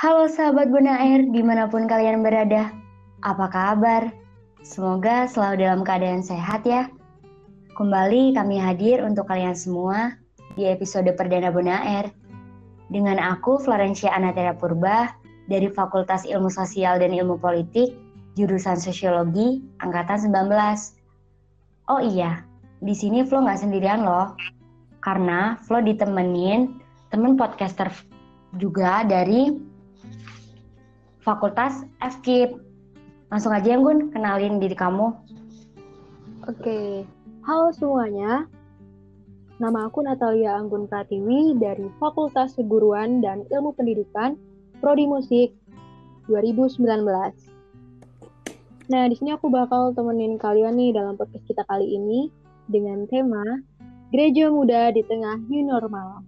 Halo sahabat Buna Air dimanapun kalian berada, apa kabar? Semoga selalu dalam keadaan sehat ya. Kembali kami hadir untuk kalian semua di episode perdana Buna Air. Dengan aku Florensia Anatera Purba dari Fakultas Ilmu Sosial dan Ilmu Politik, jurusan Sosiologi, Angkatan 19. Oh iya, di sini Flo nggak sendirian loh, karena Flo ditemenin temen podcaster juga dari Fakultas FKIP. Langsung aja yang Gun, kenalin diri kamu. Oke, halo semuanya. Nama aku Natalia Anggun Pratiwi dari Fakultas Keguruan dan Ilmu Pendidikan, Prodi Musik 2019. Nah, di sini aku bakal temenin kalian nih dalam podcast kita kali ini dengan tema Gereja Muda di Tengah New Normal.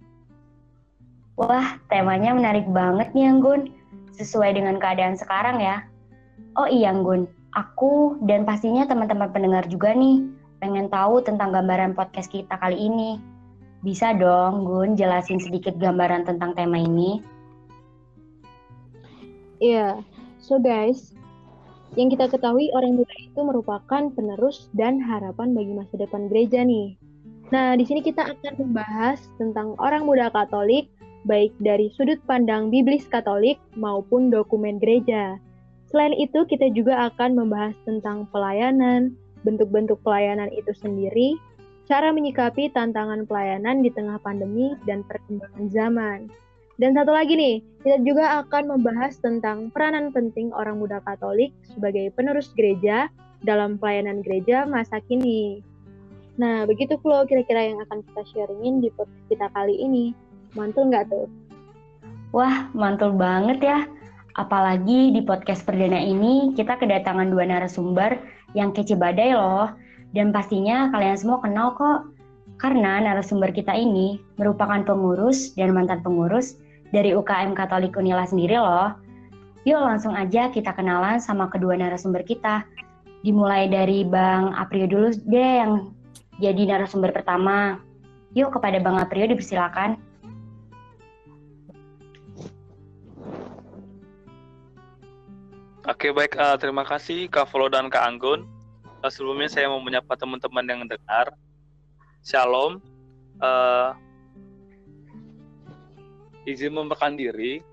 Wah, temanya menarik banget nih Anggun. Sesuai dengan keadaan sekarang ya. Oh iya Anggun, aku dan pastinya teman-teman pendengar juga nih pengen tahu tentang gambaran podcast kita kali ini. Bisa dong Gun jelasin sedikit gambaran tentang tema ini? Iya, so guys, yang kita ketahui orang muda itu merupakan penerus dan harapan bagi masa depan gereja nih. Nah, di sini kita akan membahas tentang orang muda Katolik baik dari sudut pandang Biblis Katolik maupun dokumen gereja. Selain itu, kita juga akan membahas tentang pelayanan, bentuk-bentuk pelayanan itu sendiri, cara menyikapi tantangan pelayanan di tengah pandemi dan perkembangan zaman. Dan satu lagi nih, kita juga akan membahas tentang peranan penting orang muda Katolik sebagai penerus gereja dalam pelayanan gereja masa kini. Nah, begitu Flo kira-kira yang akan kita sharingin di podcast kita kali ini. Mantul nggak tuh? Wah, mantul banget ya. Apalagi di podcast perdana ini kita kedatangan dua narasumber yang kece badai loh. Dan pastinya kalian semua kenal kok. Karena narasumber kita ini merupakan pengurus dan mantan pengurus dari UKM Katolik Unila sendiri loh. Yuk langsung aja kita kenalan sama kedua narasumber kita. Dimulai dari Bang Aprio dulu deh yang jadi narasumber pertama. Yuk kepada Bang Aprio dipersilakan. Oke baik, terima kasih Kak Flo dan Kak Anggun. Sebelumnya saya mau menyapa teman-teman yang mendengar. Shalom. Izin memperkenalkan diri.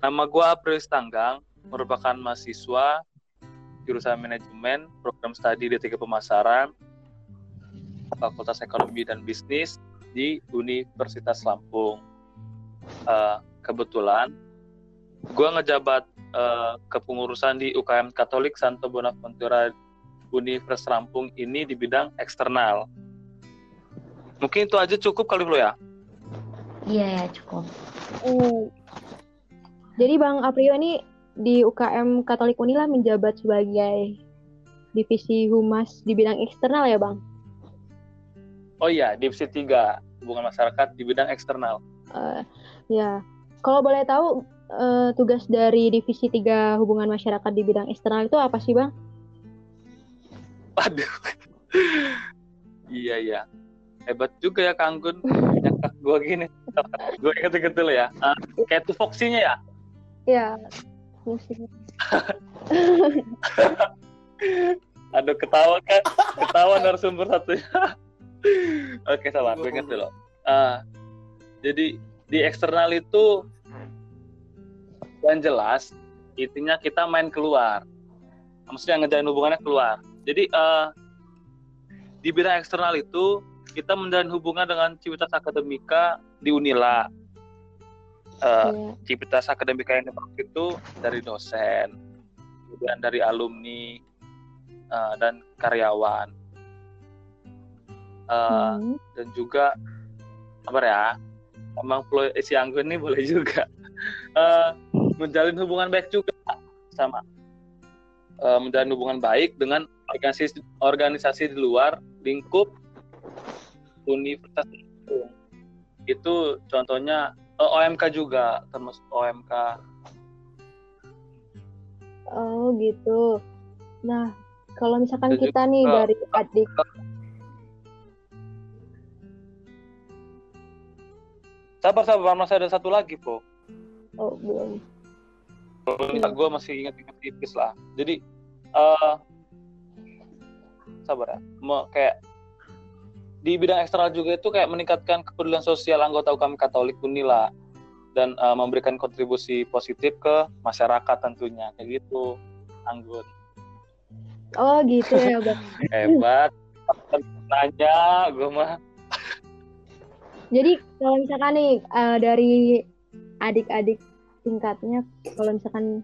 Nama gue April Tanggang, merupakan mahasiswa jurusan manajemen program studi D3 Pemasaran Fakultas Ekonomi dan Bisnis di Universitas Lampung. Kebetulan gue ngejabat kepengurusan di UKM Katolik Santo Bonaventura Universitas Lampung ini di bidang eksternal. Mungkin itu aja cukup kali lo ya? Iya ya cukup. Jadi Bang Aprio ini di UKM Katolik Unila menjabat sebagai divisi humas di bidang eksternal ya Bang? Oh iya, divisi 3 hubungan masyarakat di bidang eksternal. Ya, kalau boleh tahu tugas dari divisi 3 hubungan masyarakat di bidang eksternal itu apa sih Bang? Aduh. Iya. Hebat juga ya Kak Anggun. Nyangka gue gini. Gue gitu-gitu ya. Kayak itu foksinya ya? Iya. Fungsinya. Aduh ketawa kan. Ketawa narasumber satunya. Oke sabar. Gue ingat dulu. Jadi di eksternal itu yang jelas, intinya kita main keluar. Maksudnya ngejalan hubungannya keluar. Jadi di bidang eksternal itu kita menjalin hubungan dengan civitas akademika di Unila. Civitas akademika yang dipakai itu dari dosen, kemudian dari alumni dan karyawan, dan juga apa ya? Emang si Anggun ini boleh juga. Menjalin hubungan baik juga sama menjalin hubungan baik dengan organisasi di luar lingkup universitas itu contohnya OMK juga termasuk OMK. Oh gitu. Nah kalau misalkan kita nih dari adik sabar masih ada satu lagi po. Oh belum. Gue masih ingat-ingat tipis lah. Jadi sabar ya, kayak di bidang eksternal juga itu kayak meningkatkan kepedulian sosial anggota UKM Katolik Unila dan memberikan kontribusi positif ke masyarakat tentunya, kayak gitu Anggun. Oh gitu ya Bang. Hebat. Tanya gue mah. Jadi kalau misalkan nih dari adik-adik tingkatnya, kalau misalkan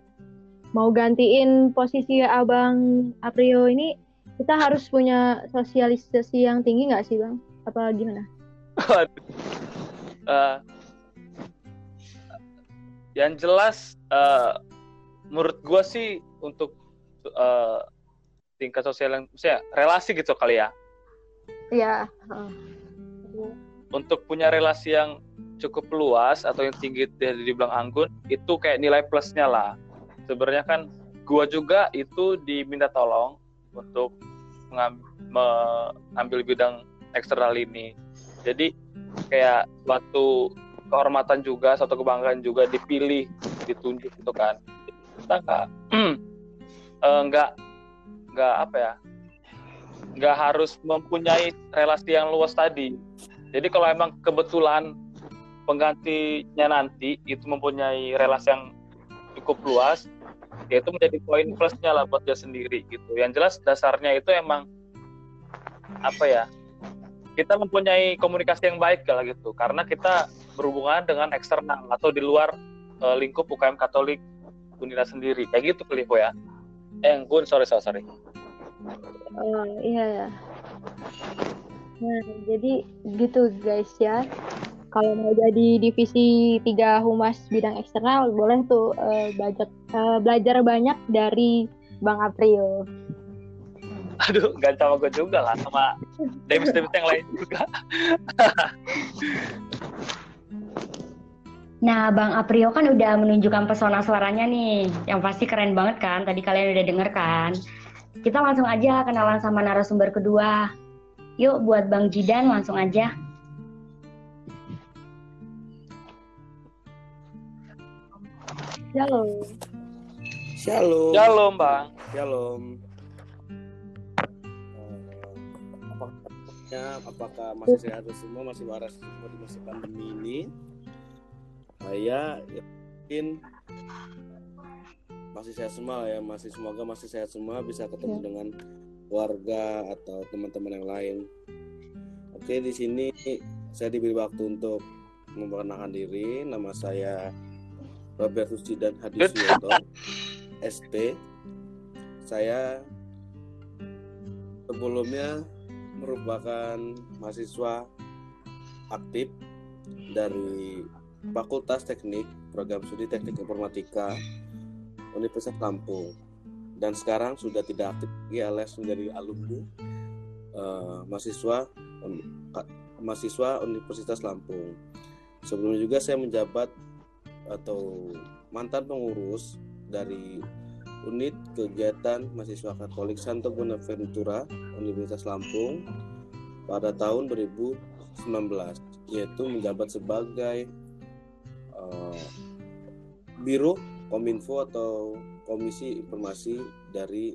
mau gantiin posisi Abang Aprio ini, kita harus punya sosialisasi yang tinggi nggak sih Bang? Apa gimana? Yang jelas, menurut gue sih untuk tingkat sosial yang misalnya relasi gitu kali ya. Iya. Untuk punya relasi yang cukup luas atau yang tinggi dari dibilang Anggun, itu kayak nilai plusnya lah. Sebenarnya kan gue juga itu diminta tolong untuk mengambil bidang eksternal ini. Jadi kayak suatu kehormatan juga, suatu kebanggaan juga dipilih, ditunjuk gitu kan. Kita nggak harus mempunyai relasi yang luas tadi. Jadi kalau emang kebetulan penggantinya nanti itu mempunyai relasi yang cukup luas, ya itu menjadi poin plusnya lah buat dia sendiri gitu. Yang jelas dasarnya itu emang apa ya, kita mempunyai komunikasi yang baik lah gitu, karena kita berhubungan dengan eksternal atau di luar lingkup UKM Katolik Unila sendiri, kayak gitu kelipo ya. Gun, sorry. Oh iya. Nah jadi gitu guys ya. Kalau mau jadi divisi 3 humas bidang eksternal, boleh tuh belajar banyak dari Bang April. Aduh, gak sama gue juga lah, sama demis-demis yang lain juga. Nah, Bang Aprio kan udah menunjukkan pesona suaranya nih, yang pasti keren banget kan, tadi kalian udah denger kan. Kita langsung aja kenalan sama narasumber kedua. Yuk, buat Bang Jidan langsung aja. Shalom Bang. Shalom. Apakah masih sehat semua, masih waras semua di masa pandemi ini? Saya yakin masih sehat semua ya, semoga masih sehat semua, bisa ketemu dengan keluarga atau teman-teman yang lain. Oke, di sini saya diberi waktu untuk memperkenalkan diri. Nama saya Rabia Susi dan Hadis Suyoto, SP. Saya sebelumnya merupakan mahasiswa aktif dari Fakultas Teknik Program Studi Teknik Informatika Universitas Lampung, dan sekarang sudah tidak aktif lagi alias menjadi alumni mahasiswa Universitas Lampung. Sebelumnya juga saya menjabat atau mantan pengurus dari unit kegiatan mahasiswa Katolik Santo Bonaventura Universitas Lampung pada tahun 2019, yaitu menjabat sebagai Biro Kominfo atau Komisi Informasi dari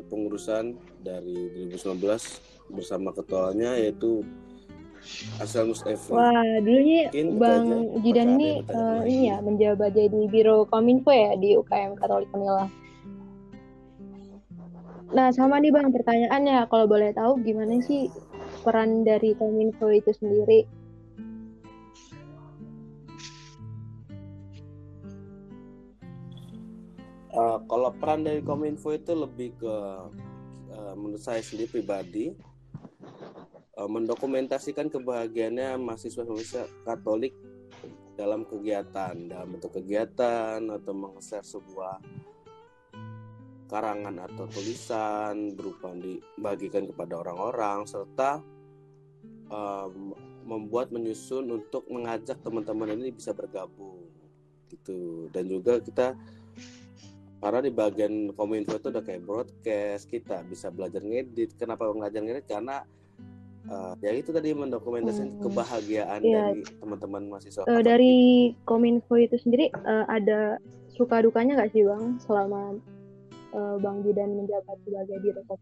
kepengurusan dari 2019 bersama ketuanya yaitu Asal Mustafa. Wah, dulunya Bang Jidan ini menjabat jadi Biro Kominfo ya di UKM Katolik Unila. Nah, sama nih Bang pertanyaannya, kalau boleh tahu gimana sih peran dari Kominfo itu sendiri? Kalau peran dari Kominfo itu lebih ke menurut saya sendiri pribadi mendokumentasikan kebahagiaannya mahasiswa Katolik dalam kegiatan, dalam bentuk kegiatan atau meng-share sebuah karangan atau tulisan berupa dibagikan kepada orang-orang, serta membuat menyusun untuk mengajak teman-teman ini bisa bergabung gitu. Dan juga kita karena di bagian Kominfo itu udah kayak broadcast, kita bisa belajar ngedit. Kenapa belajar ngedit? Karena ya itu tadi mendokumentasikan kebahagiaan dari teman-teman mahasiswa. Dari Kominfo itu sendiri ada suka dukanya nggak sih Bang selama Bang Zidan menjabat sebagai direktur?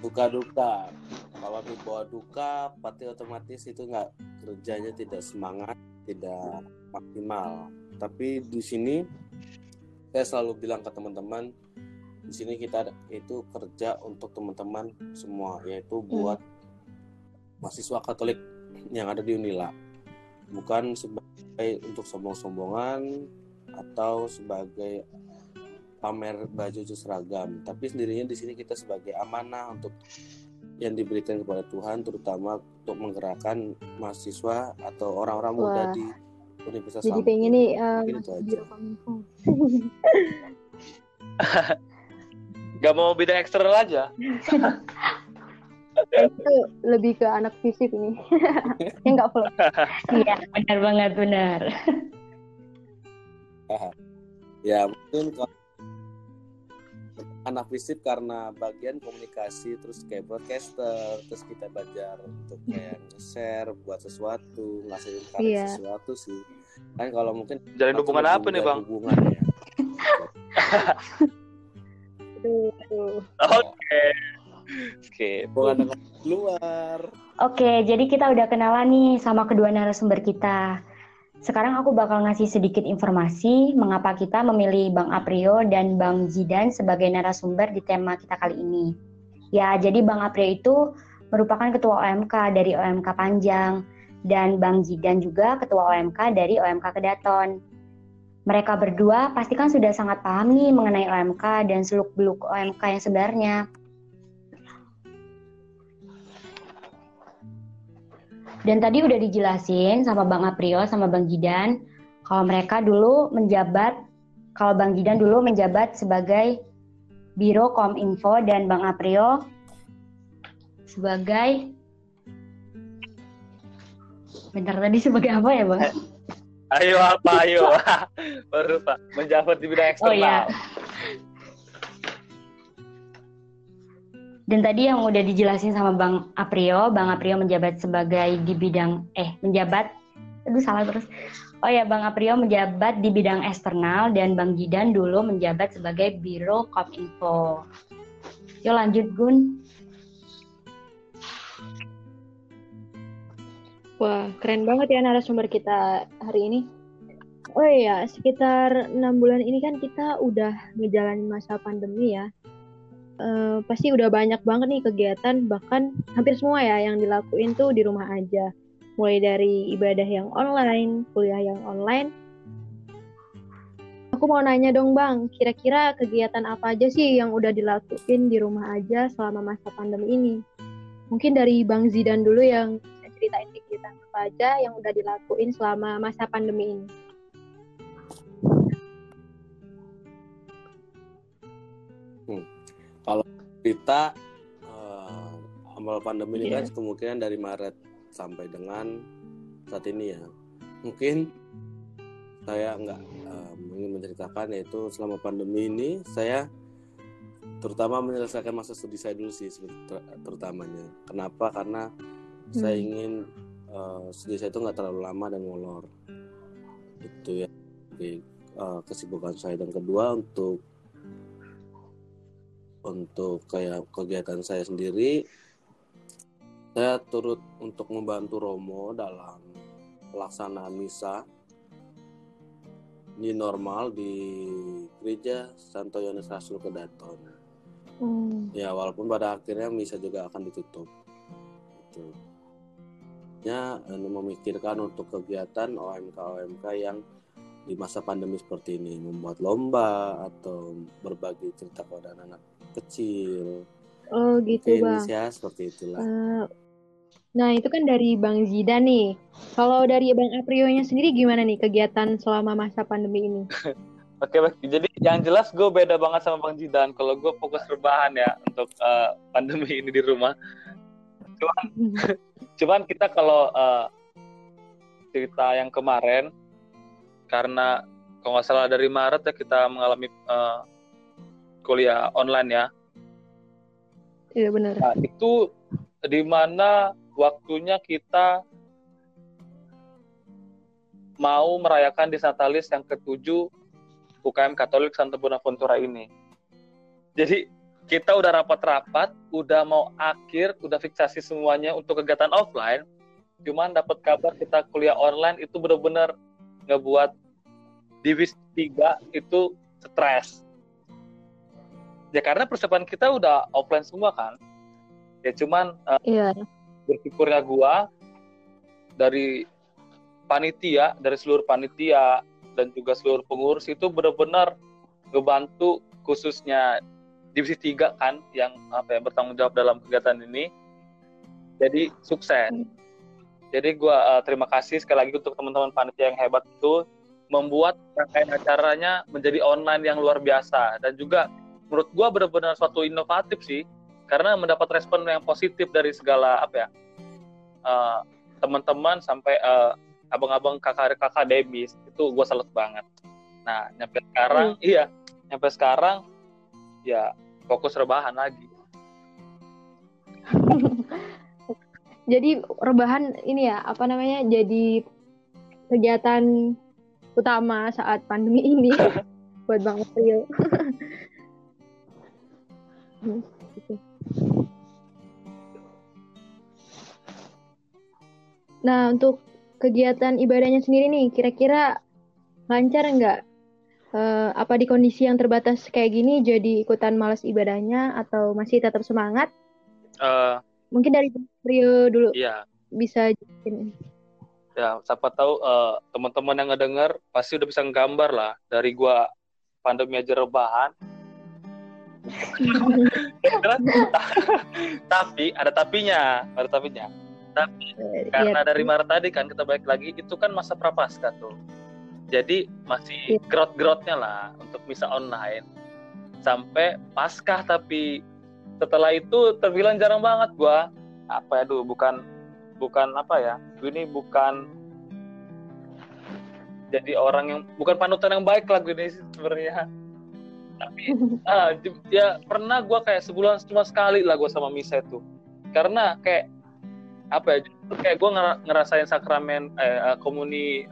Suka duka. Kalau dibawa duka, pasti otomatis itu nggak, kerjanya tidak semangat, tidak maksimal. Tapi di sini saya selalu bilang ke teman-teman, di sini kita itu kerja untuk teman-teman semua, yaitu buat mahasiswa Katolik yang ada di Unila, bukan sebagai untuk sombong-sombongan atau sebagai pamer baju seragam, tapi sendirinya di sini kita sebagai amanah untuk yang diberikan kepada Tuhan, terutama untuk menggerakkan mahasiswa atau orang-orang muda di Universitas Lampung. Jadi pengen nih gak mau bidang eksternal aja. Itu lebih ke anak fisip ini. Yang gak full. Iya, benar banget, benar. Ya, mungkin kalau anak fisip karena bagian komunikasi, terus kayak broadcaster, terus kita belajar untuk kayak share, buat sesuatu, ngasihin karya sesuatu sih. Kan kalau mungkin jalin hubungan apa nih Bang? Hubungan ya. Oke, bukan keluar. Oke, jadi kita udah kenalan nih sama kedua narasumber kita. Sekarang aku bakal ngasih sedikit informasi mengapa kita memilih Bang Aprio dan Bang Zidan sebagai narasumber di tema kita kali ini. Ya, jadi Bang Aprio itu merupakan ketua OMK dari OMK Panjang dan Bang Zidan juga ketua OMK dari OMK Kedaton. Mereka berdua pastikan sudah sangat paham nih mengenai OMK dan seluk-beluk OMK yang sebenarnya. Dan tadi udah dijelasin sama Bang Aprio sama Bang Zidan kalau mereka dulu menjabat, kalau Bang Zidan dulu menjabat sebagai Biro Kominfo dan Bang Aprio sebagai sebagai apa ya Bang? Ayo baru Pak menjabat di bidang eksternal. Oh iya. Dan tadi yang udah dijelasin sama Bang Aprio menjabat sebagai di bidang Bang Aprio menjabat di bidang eksternal dan Bang Zidan dulu menjabat sebagai Biro Kominfo. Yuk lanjut Gun. Wah, keren banget ya narasumber kita hari ini. Oh iya, sekitar 6 bulan ini kan kita udah ngejalanin masa pandemi ya. Pasti udah banyak banget nih kegiatan, bahkan hampir semua ya yang dilakuin tuh di rumah aja. Mulai dari ibadah yang online, kuliah yang online. Aku mau nanya dong Bang, kira-kira kegiatan apa aja sih yang udah dilakuin di rumah aja selama masa pandemi ini? Mungkin dari Bang Zidan dulu yang bisa ceritain kegiatan apa aja yang udah dilakuin selama masa pandemi ini. Kalau kita amal pandemi ini kan kemungkinan dari Maret sampai dengan saat ini ya. Mungkin saya ingin menceritakan yaitu selama pandemi ini saya terutama menyelesaikan masa studi saya dulu sih terutamanya. Kenapa? Karena saya ingin studi saya itu nggak terlalu lama dan ngolor. Itu ya kesibukan saya. Dan kedua untuk kayak kegiatan saya sendiri, saya turut untuk membantu Romo dalam pelaksanaan misa new normal di Gereja Santo Yohanes Rasul Kedaton. Ya walaupun pada akhirnya misa juga akan ditutup. Itu. Ya, memikirkan untuk kegiatan OMK yang di masa pandemi seperti ini, membuat lomba atau berbagi cerita kepada anak kecil. Oh gitu Bang. Indonesia seperti itulah. Nah itu kan dari Bang Zidan nih. Kalau dari Bang Aprionya sendiri gimana nih kegiatan selama masa pandemi ini? Oke, jadi yang jelas gue beda banget sama Bang Zidan. Kalau gue fokus rebahan ya untuk pandemi ini di rumah. Cuman kita kalau cerita yang kemarin, karena kalau nggak salah dari Maret ya kita mengalami kuliah online ya. Iya benar. Nah, itu di mana waktunya kita mau merayakan Disnatalis yang ke-7 UKM Katolik Santo Bonaventura ini. Jadi kita udah rapat-rapat, udah mau akhir, udah fiksasi semuanya untuk kegiatan offline. Cuman dapat kabar kita kuliah online, itu benar-benar ngebuat Divis 3 itu stres. Ya karena persiapan kita udah offline semua kan. Ya cuman bersyukurnya gua dari panitia, dari seluruh panitia dan juga seluruh pengurus itu benar-benar ngebantu, khususnya divisi 3 kan yang bertanggung jawab dalam kegiatan ini. Jadi sukses. Jadi gue terima kasih sekali lagi untuk teman-teman panitia yang hebat itu membuat rangkaian acaranya menjadi online yang luar biasa, dan juga menurut gue benar-benar suatu inovatif sih, karena mendapat respon yang positif dari segala teman-teman sampai abang-abang, kakak-kakak Debis, itu gue salut banget. Nah nyampe sekarang ya fokus rebahan lagi. Jadi rebahan ini jadi kegiatan utama saat pandemi ini buat Bang April. Nah, untuk kegiatan ibadahnya sendiri nih, kira-kira lancar nggak? Apa di kondisi yang terbatas kayak gini jadi ikutan malas ibadahnya atau masih tetap semangat? Mungkin dari Rio dulu bisa jelasin. Ya, siapa tahu teman-teman yang ngedengar pasti udah bisa nggambar lah dari gua pandemi aja rebahan. Tapi ada tapinya. Tapi karena dari Maret tadi kan kita balik lagi, itu kan masa prapaskah tuh. Jadi masih growth-growthnya lah untuk misa online sampai Paskah. Tapi setelah itu terbilang jarang banget gua jadi orang yang bukan panutan yang baik lah gue ini sebenarnya. Tapi ya pernah gua kayak sebulan cuma sekali lah gua sama misa itu, karena kayak kayak gue ngerasain sakramen komuni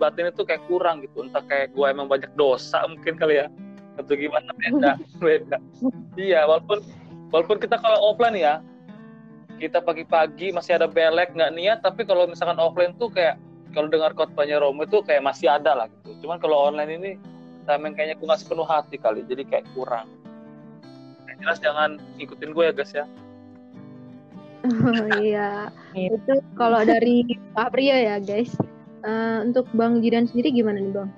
batin itu kayak kurang gitu, entah kayak gue emang banyak dosa mungkin kali ya, atau gimana, beda. Iya, walaupun kita kalau offline ya, kita pagi-pagi masih ada belek nggak niat, tapi kalau misalkan offline tuh kayak kalau dengar khotbahnya Romo itu kayak masih ada lah gitu. Cuman kalau online ini tamen kayaknya gue nggak sepenuh hati kali, jadi kayak kurang. Yang jelas jangan ikutin gue ya guys ya. Itu kalau dari Pak Prio ya guys. Untuk Bang Jidan sendiri gimana nih Bang,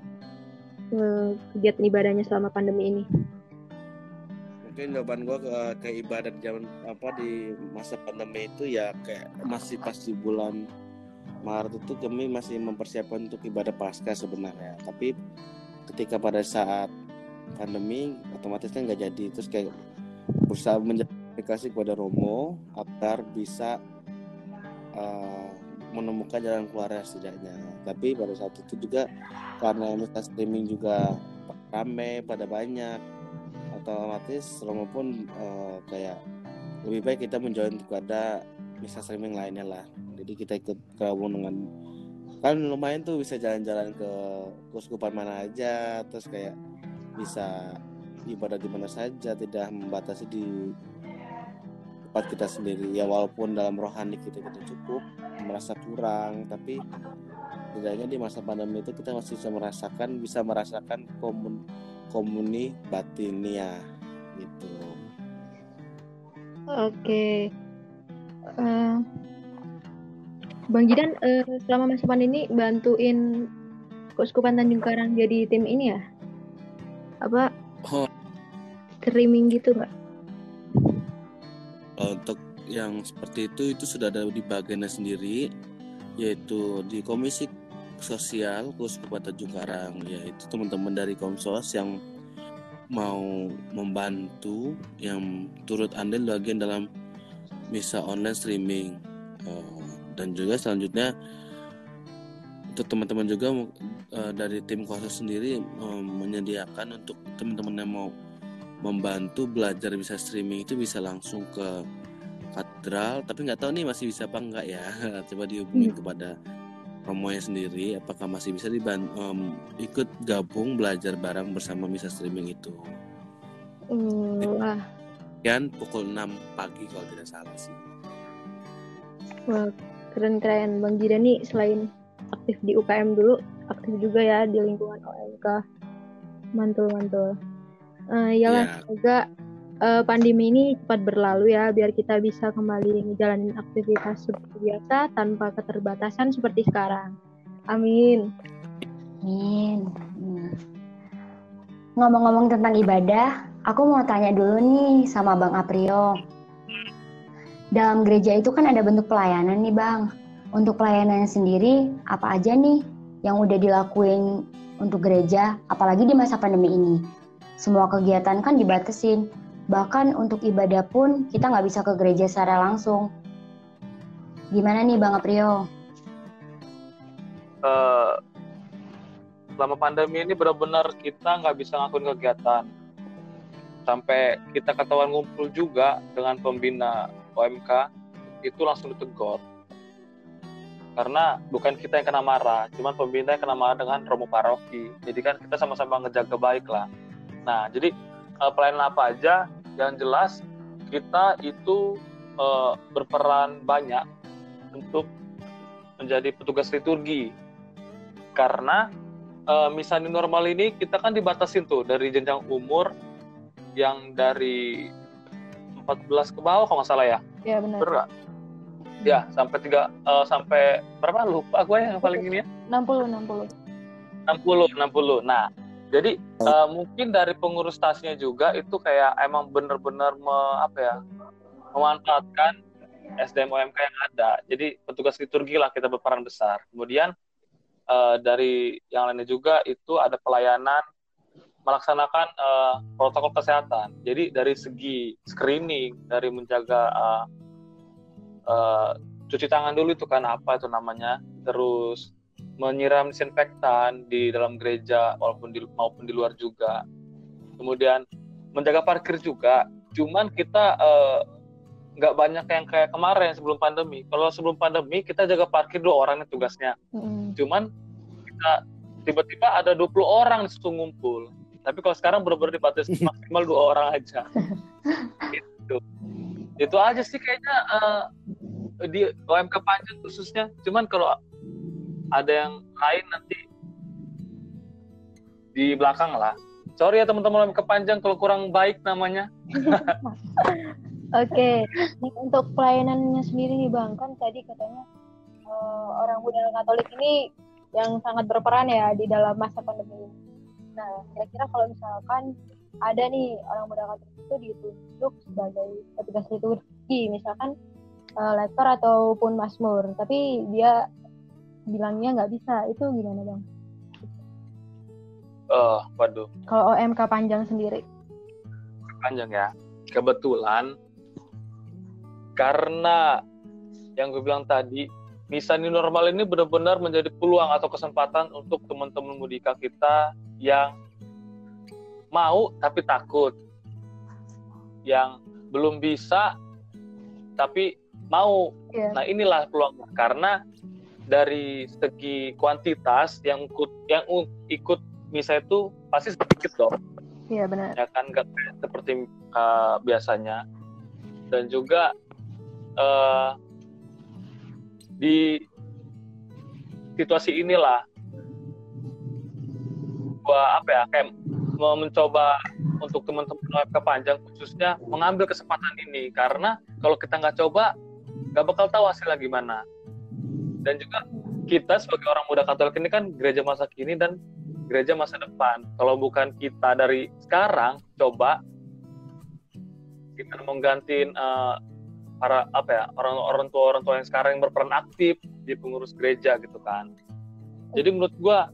kegiatan ibadahnya selama pandemi ini? Mungkin jawaban gue ke ibadat zaman di masa pandemi itu ya kayak masih pas di bulan Maret itu kami masih mempersiapkan untuk ibadah Paskah sebenarnya. Tapi ketika pada saat pandemi otomatisnya nggak jadi, terus kayak berusaha dikasih kepada Romo agar bisa menemukan jalan keluarnya setidaknya. Tapi pada saat itu juga karena misa streaming juga rame pada banyak, otomatis Romo pun kayak lebih baik kita menjauhin kepada misa streaming lainnya lah. Jadi kita ikut gabung dengan, kan lumayan tuh bisa jalan-jalan ke keuskupan mana aja, terus kayak bisa ibadah di mana saja, tidak membatasi di buat kita sendiri. Ya walaupun dalam rohani kita cukup merasa kurang, tapi setidaknya di masa pandemi itu kita masih bisa merasakan komuni batinia gitu. Oke. Bang Jidan selama masa pandemi bantuin Keuskupan Tanjung Karang jadi tim ini ya? Streaming gitu nggak? Untuk yang seperti itu sudah ada di bagiannya sendiri, yaitu di Komisi Sosial Keuskupan Tanjung Karang, yaitu teman-teman dari Komsos yang mau membantu, yang turut andil bagian dalam misa online streaming. Dan juga selanjutnya untuk teman-teman juga dari tim Komsos sendiri menyediakan untuk teman-teman yang mau membantu belajar bisa streaming itu bisa langsung ke katedral, tapi nggak tahu nih masih bisa apa enggak ya. Coba dihubungin kepada romonya sendiri, apakah masih bisa ikut gabung belajar bareng bersama misa streaming itu? Dan pukul 6 pagi kalau tidak salah sih. Wah, keren-keren. Bang Jira nih selain aktif di UKM dulu, aktif juga ya di lingkungan OMK. Mantul-mantul. Pandemi ini cepat berlalu ya, biar kita bisa kembali menjalani aktivitas seperti biasa tanpa keterbatasan seperti sekarang. Amin. Amin. Ngomong-ngomong tentang ibadah, aku mau tanya dulu nih sama Bang Aprio. Dalam gereja itu kan ada bentuk pelayanan nih Bang. Untuk pelayanannya sendiri, apa aja nih yang udah dilakuin untuk gereja, apalagi di masa pandemi ini? Semua kegiatan kan dibatasin, bahkan untuk ibadah pun kita nggak bisa ke gereja secara langsung. Gimana nih Bang Aprio? Selama pandemi ini benar-benar kita nggak bisa ngakuin kegiatan. Sampai kita ketahuan ngumpul juga dengan pembina OMK, itu langsung ditegur. Karena bukan kita yang kena marah, cuman pembina yang kena marah dengan romo paroki. Jadi kan kita sama-sama ngejaga baik lah. Nah, jadi pelayanan apa aja, yang jelas kita itu berperan banyak untuk menjadi petugas liturgi. Karena misa new normal ini kita kan dibatasin tuh dari jenjang umur yang dari 14 ke bawah kalau nggak salah ya. Iya benar. Benar. Ya, sampai sampai berapa lupa gue yang paling ini ya. 60. Nah, jadi mungkin dari pengurus tasnya juga itu kayak emang benar-benar memanfaatkan SDM OMK yang ada. Jadi petugas liturgi lah kita berperan besar. Kemudian dari yang lainnya juga itu ada pelayanan melaksanakan protokol kesehatan. Jadi dari segi screening, dari menjaga cuci tangan dulu itu kan apa itu namanya, terus menyiram disinfektan di dalam gereja maupun di luar juga. Kemudian menjaga parkir juga. Cuman kita nggak banyak yang kayak kemarin sebelum pandemi. Kalau sebelum pandemi kita jaga parkir 2 orang tugasnya. Cuman kita tiba-tiba ada 20 orang disitu ngumpul. Tapi kalau sekarang benar-benar dibatasi maksimal 2 orang aja. Gitu. Itu aja sih kayaknya di OMK Panjang khususnya. Cuman kalau ada yang lain nanti di belakang lah. Sorry ya teman-teman OMK Panjang kalau kurang baik namanya. Oke, untuk pelayanannya sendiri nih Bang, kan tadi katanya orang muda Katolik ini yang sangat berperan ya di dalam masa pandemi. Nah, kira-kira kalau misalkan ada nih orang muda Katolik itu ditunjuk sebagai petugas liturgi, misalkan lektor ataupun masmur, tapi dia bilangnya nggak bisa, itu gimana Bang? Waduh. Kalau OMK Panjang sendiri? Panjang ya. Kebetulan karena yang gue bilang tadi, misa new normal ini benar-benar menjadi peluang atau kesempatan untuk teman-teman mudika kita yang mau tapi takut, yang belum bisa tapi mau. Yeah. Nah inilah peluangnya, karena dari segi kuantitas yang ikut misa itu pasti sedikit dong. Iya benar. Ya kan nggak seperti biasanya. Dan juga di situasi inilah gua kayak mencoba untuk teman-teman OMK Panjang khususnya mengambil kesempatan ini, karena kalau kita nggak coba nggak bakal tahu hasilnya gimana. Dan juga kita sebagai orang muda Katolik ini kan gereja masa kini dan gereja masa depan. Kalau bukan kita dari sekarang coba kita menggantiin para orang tua yang sekarang yang berperan aktif di pengurus gereja gitu kan. Jadi menurut gua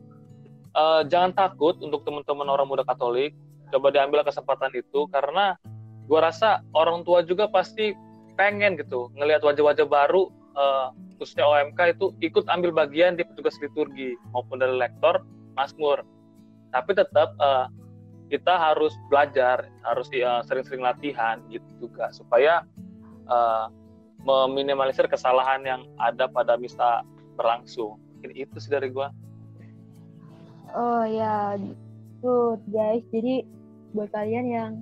jangan takut untuk teman-teman orang muda Katolik, coba diambil kesempatan itu, karena gua rasa orang tua juga pasti pengen gitu ngelihat wajah-wajah baru, khususnya OMK itu ikut ambil bagian di petugas liturgi maupun dari lektor masmur. Tapi tetap kita harus belajar, harus sering-sering latihan gitu juga, supaya meminimalisir kesalahan yang ada pada misa berlangsung. Mungkin itu sih dari gue. Oh ya, tuh guys. Jadi buat kalian yang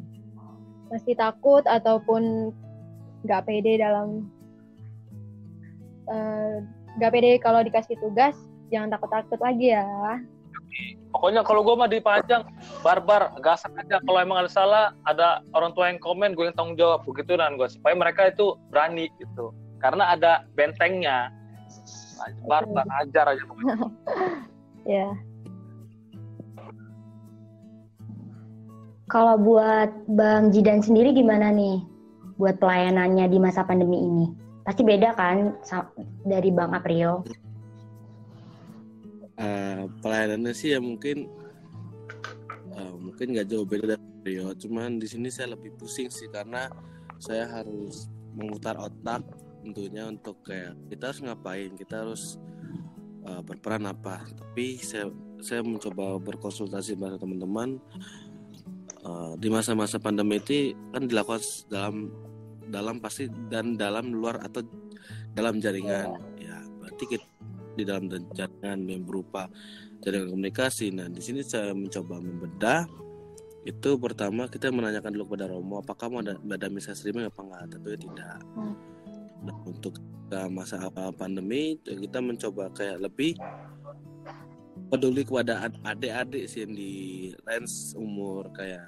masih takut ataupun nggak pede dalam nggak pede kalau dikasih tugas, jangan takut-takut lagi ya. Pokoknya kalau gue mah dipajang barbar, gasak aja. Kalau emang ada salah, ada orang tua yang komen, gue yang tanggung jawab, begitu dengan gue, supaya mereka itu berani gitu. Karena ada bentengnya. Barbar, ajar aja pokoknya. Ya. Kalau buat Bang Jidan sendiri gimana nih buat pelayanannya di masa pandemi ini? Pasti beda kan dari Bang April? Pelayanannya sih ya mungkin nggak jauh beda dari Rio, cuman di sini saya lebih pusing sih karena saya harus memutar otak tentunya untuk kayak kita harus ngapain, kita harus berperan apa. Tapi saya mencoba berkonsultasi bareng teman-teman di masa-masa pandemi itu kan dilakukan dalam pasti dan dalam luar atau dalam jaringan ya, berarti kita di dalam jaringan yang berupa jaringan komunikasi. Nah, di sini saya mencoba membedah. Itu pertama kita menanyakan dulu kepada Romo apakah mau ada misa streaming apa enggak? Tentunya tidak. Nah, untuk masa pandemi kita mencoba kayak lebih peduli kepada adik-adik sih yang di range umur kayak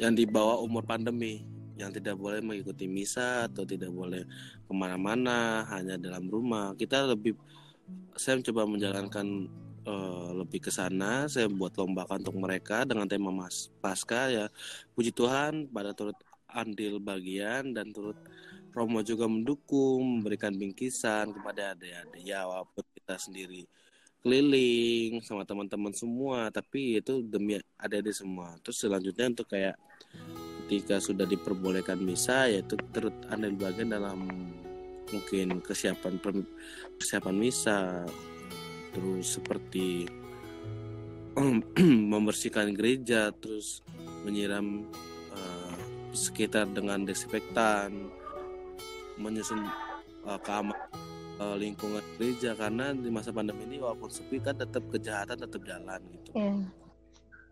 yang di bawah umur pandemi, yang tidak boleh mengikuti misa atau tidak boleh kemana-mana, hanya dalam rumah. Saya mencoba menjalankan lebih ke sana. Saya buat lombakan untuk mereka dengan tema Mas Pasca ya. Puji Tuhan pada turut andil bagian dan turut Romo juga mendukung, memberikan bingkisan kepada adik-adik. Ya walaupun kita sendiri keliling sama teman-teman semua, tapi itu demi adik-adik semua. Terus selanjutnya untuk kayak ketika sudah diperbolehkan misa, yaitu turut andil bagian dalam mungkin kesiapan misa, terus seperti membersihkan gereja, terus menyiram sekitar dengan desinfektan, menyusun keamanan lingkungan gereja, karena di masa pandemi ini walaupun sepi kan tetap kejahatan tetap jalan gitu.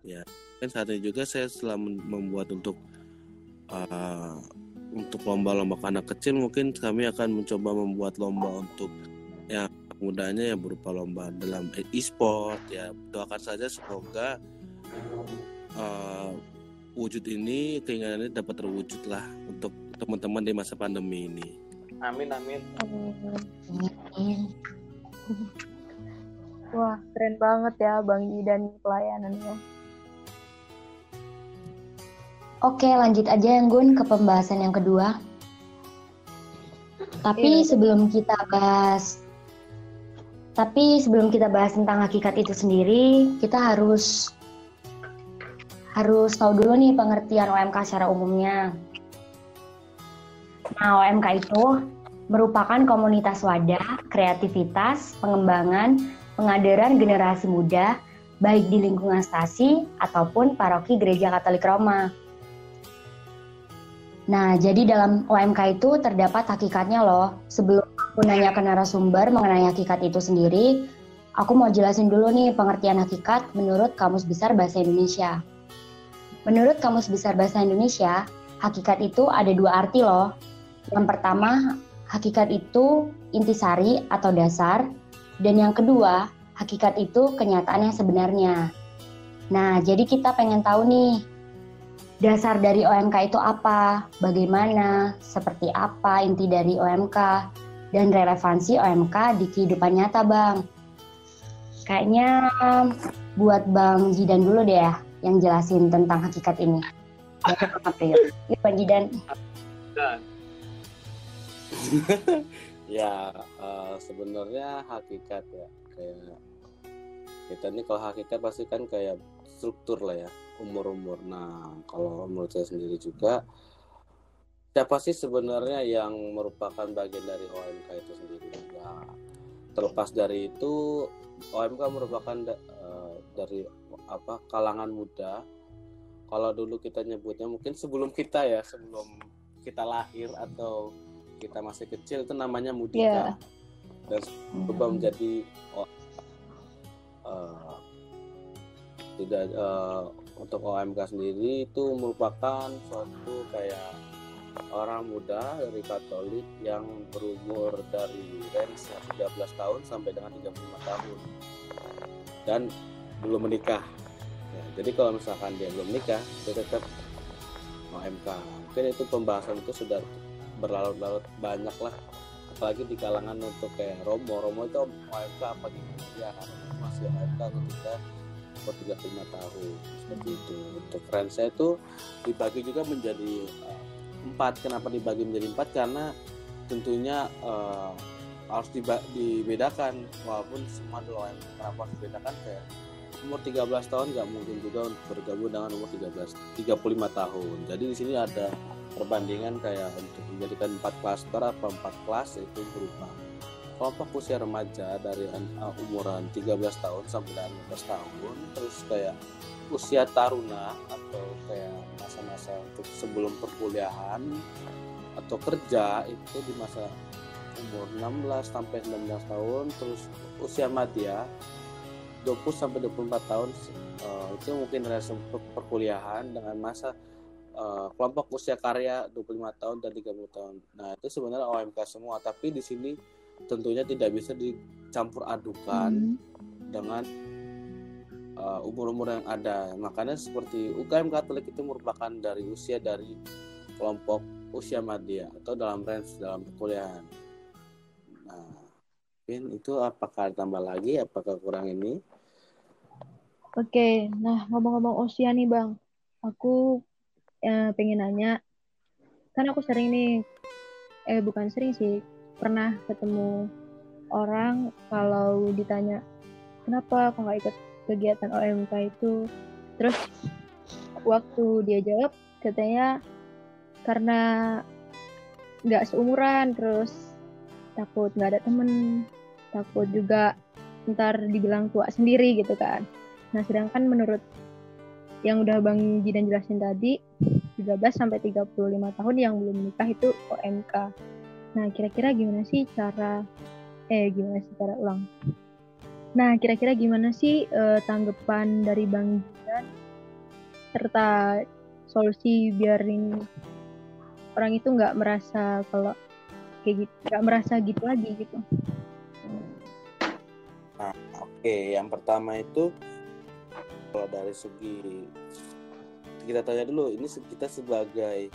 Ya, kan saat ini juga saya telah membuat untuk lomba-lomba anak kecil. Mungkin kami akan mencoba membuat lomba untuk yang mudanya ya berupa lomba dalam e-sport ya. Doakan saja semoga wujud ini, keinginan ini dapat terwujud lah untuk teman-teman di masa pandemi ini. Amin. Wah, keren banget ya Bang Idan pelayanannya. Oke, lanjut aja yang Gun ke pembahasan yang kedua. Tapi sebelum kita bahas tentang hakikat itu sendiri, kita harus tahu dulu nih pengertian OMK secara umumnya. Nah, OMK itu merupakan komunitas wadah kreativitas, pengembangan, pengaderan generasi muda baik di lingkungan stasi ataupun paroki Gereja Katolik Roma. Nah, jadi dalam OMK itu terdapat hakikatnya loh. Sebelum aku nanya ke narasumber mengenai hakikat itu sendiri, aku mau jelasin dulu nih pengertian hakikat menurut Kamus Besar Bahasa Indonesia. Menurut Kamus Besar Bahasa Indonesia, hakikat itu ada dua arti loh. Yang pertama, hakikat itu intisari atau dasar. Dan yang kedua, hakikat itu kenyataan yang sebenarnya. Nah, jadi kita pengen tahu nih, dasar dari OMK itu apa, bagaimana, seperti apa inti dari OMK, dan relevansi OMK di kehidupan nyata, Bang. Kayaknya buat Bang Jidan dulu deh ya, yang jelasin tentang hakikat ini. Ini Bang Jidan. Ya, sebenarnya hakikat ya, kayak kita ini kalau hakikat pasti kan kayak struktur lah ya, umur-umur. Nah, kalau menurut saya sendiri juga, siapa sih sebenarnya yang merupakan bagian dari OMK itu sendiri? Nah, terlepas dari itu, OMK merupakan dari kalangan muda. Kalau dulu kita nyebutnya mungkin sebelum kita lahir atau kita masih kecil itu namanya mudita. dan berubah menjadi untuk OMK sendiri itu merupakan suatu kayak orang muda dari Katolik yang berumur dari range 13 tahun sampai dengan 35 tahun dan belum menikah. Ya, jadi kalau misalkan dia belum menikah, dia tetap OMK. Mungkin itu pembahasan itu sudah berlarut-larut banyak lah, apalagi di kalangan untuk kayak Romo itu OMK apa gitu ya, masih OMK ketika 35 tahun seperti itu. Untuk range itu dibagi juga menjadi 4. Kenapa dibagi menjadi 4? Karena tentunya harus dibedakan, walaupun semua doa yang kenapa harus dibedakan, kayak umur 13 tahun nggak mungkin juga untuk bergabung dengan umur 35 tahun. Jadi di sini ada perbandingan kayak untuk menjadikan 4 klaster apa 4 kelas, itu berupa kelompok usia remaja dari umuran 13 tahun sampai dengan 15 tahun, terus kayak usia taruna atau kayak masa-masa untuk sebelum perkuliahan atau kerja itu di masa umur 16 sampai 19 tahun, terus usia madya 20 sampai 24 tahun itu mungkin relasi perkuliahan dengan masa kelompok usia karya 25 tahun dan 30 tahun. Nah, itu sebenarnya OMK semua, tapi di sini tentunya tidak bisa dicampur adukan dengan umur-umur yang ada. Makanya seperti UKM Katolik itu merupakan dari usia dari kelompok usia madya atau dalam range dalam perkuliahan. Nah, mungkin itu apakah ditambah lagi, apakah kurang ini? Oke, nah ngomong-ngomong usia nih Bang, aku pengen nanya, kan aku sering nih, bukan sering sih, pernah ketemu orang kalau ditanya kenapa kok nggak ikut kegiatan OMK itu, terus waktu dia jawab katanya karena nggak seumuran, terus takut nggak ada temen, takut juga ntar dibilang tua sendiri gitu kan. Nah sedangkan menurut yang udah Bang Jidan jelasin tadi 13 sampai 35 tahun yang belum menikah itu OMK. Nah, kira-kira gimana sih tanggapan dari Bang Jidan serta solusi biarin orang itu nggak merasa kalau kayak gitu, nggak merasa gitu lagi gitu. Nah, oke. Yang pertama itu kalau dari segi kita tanya dulu, ini kita sebagai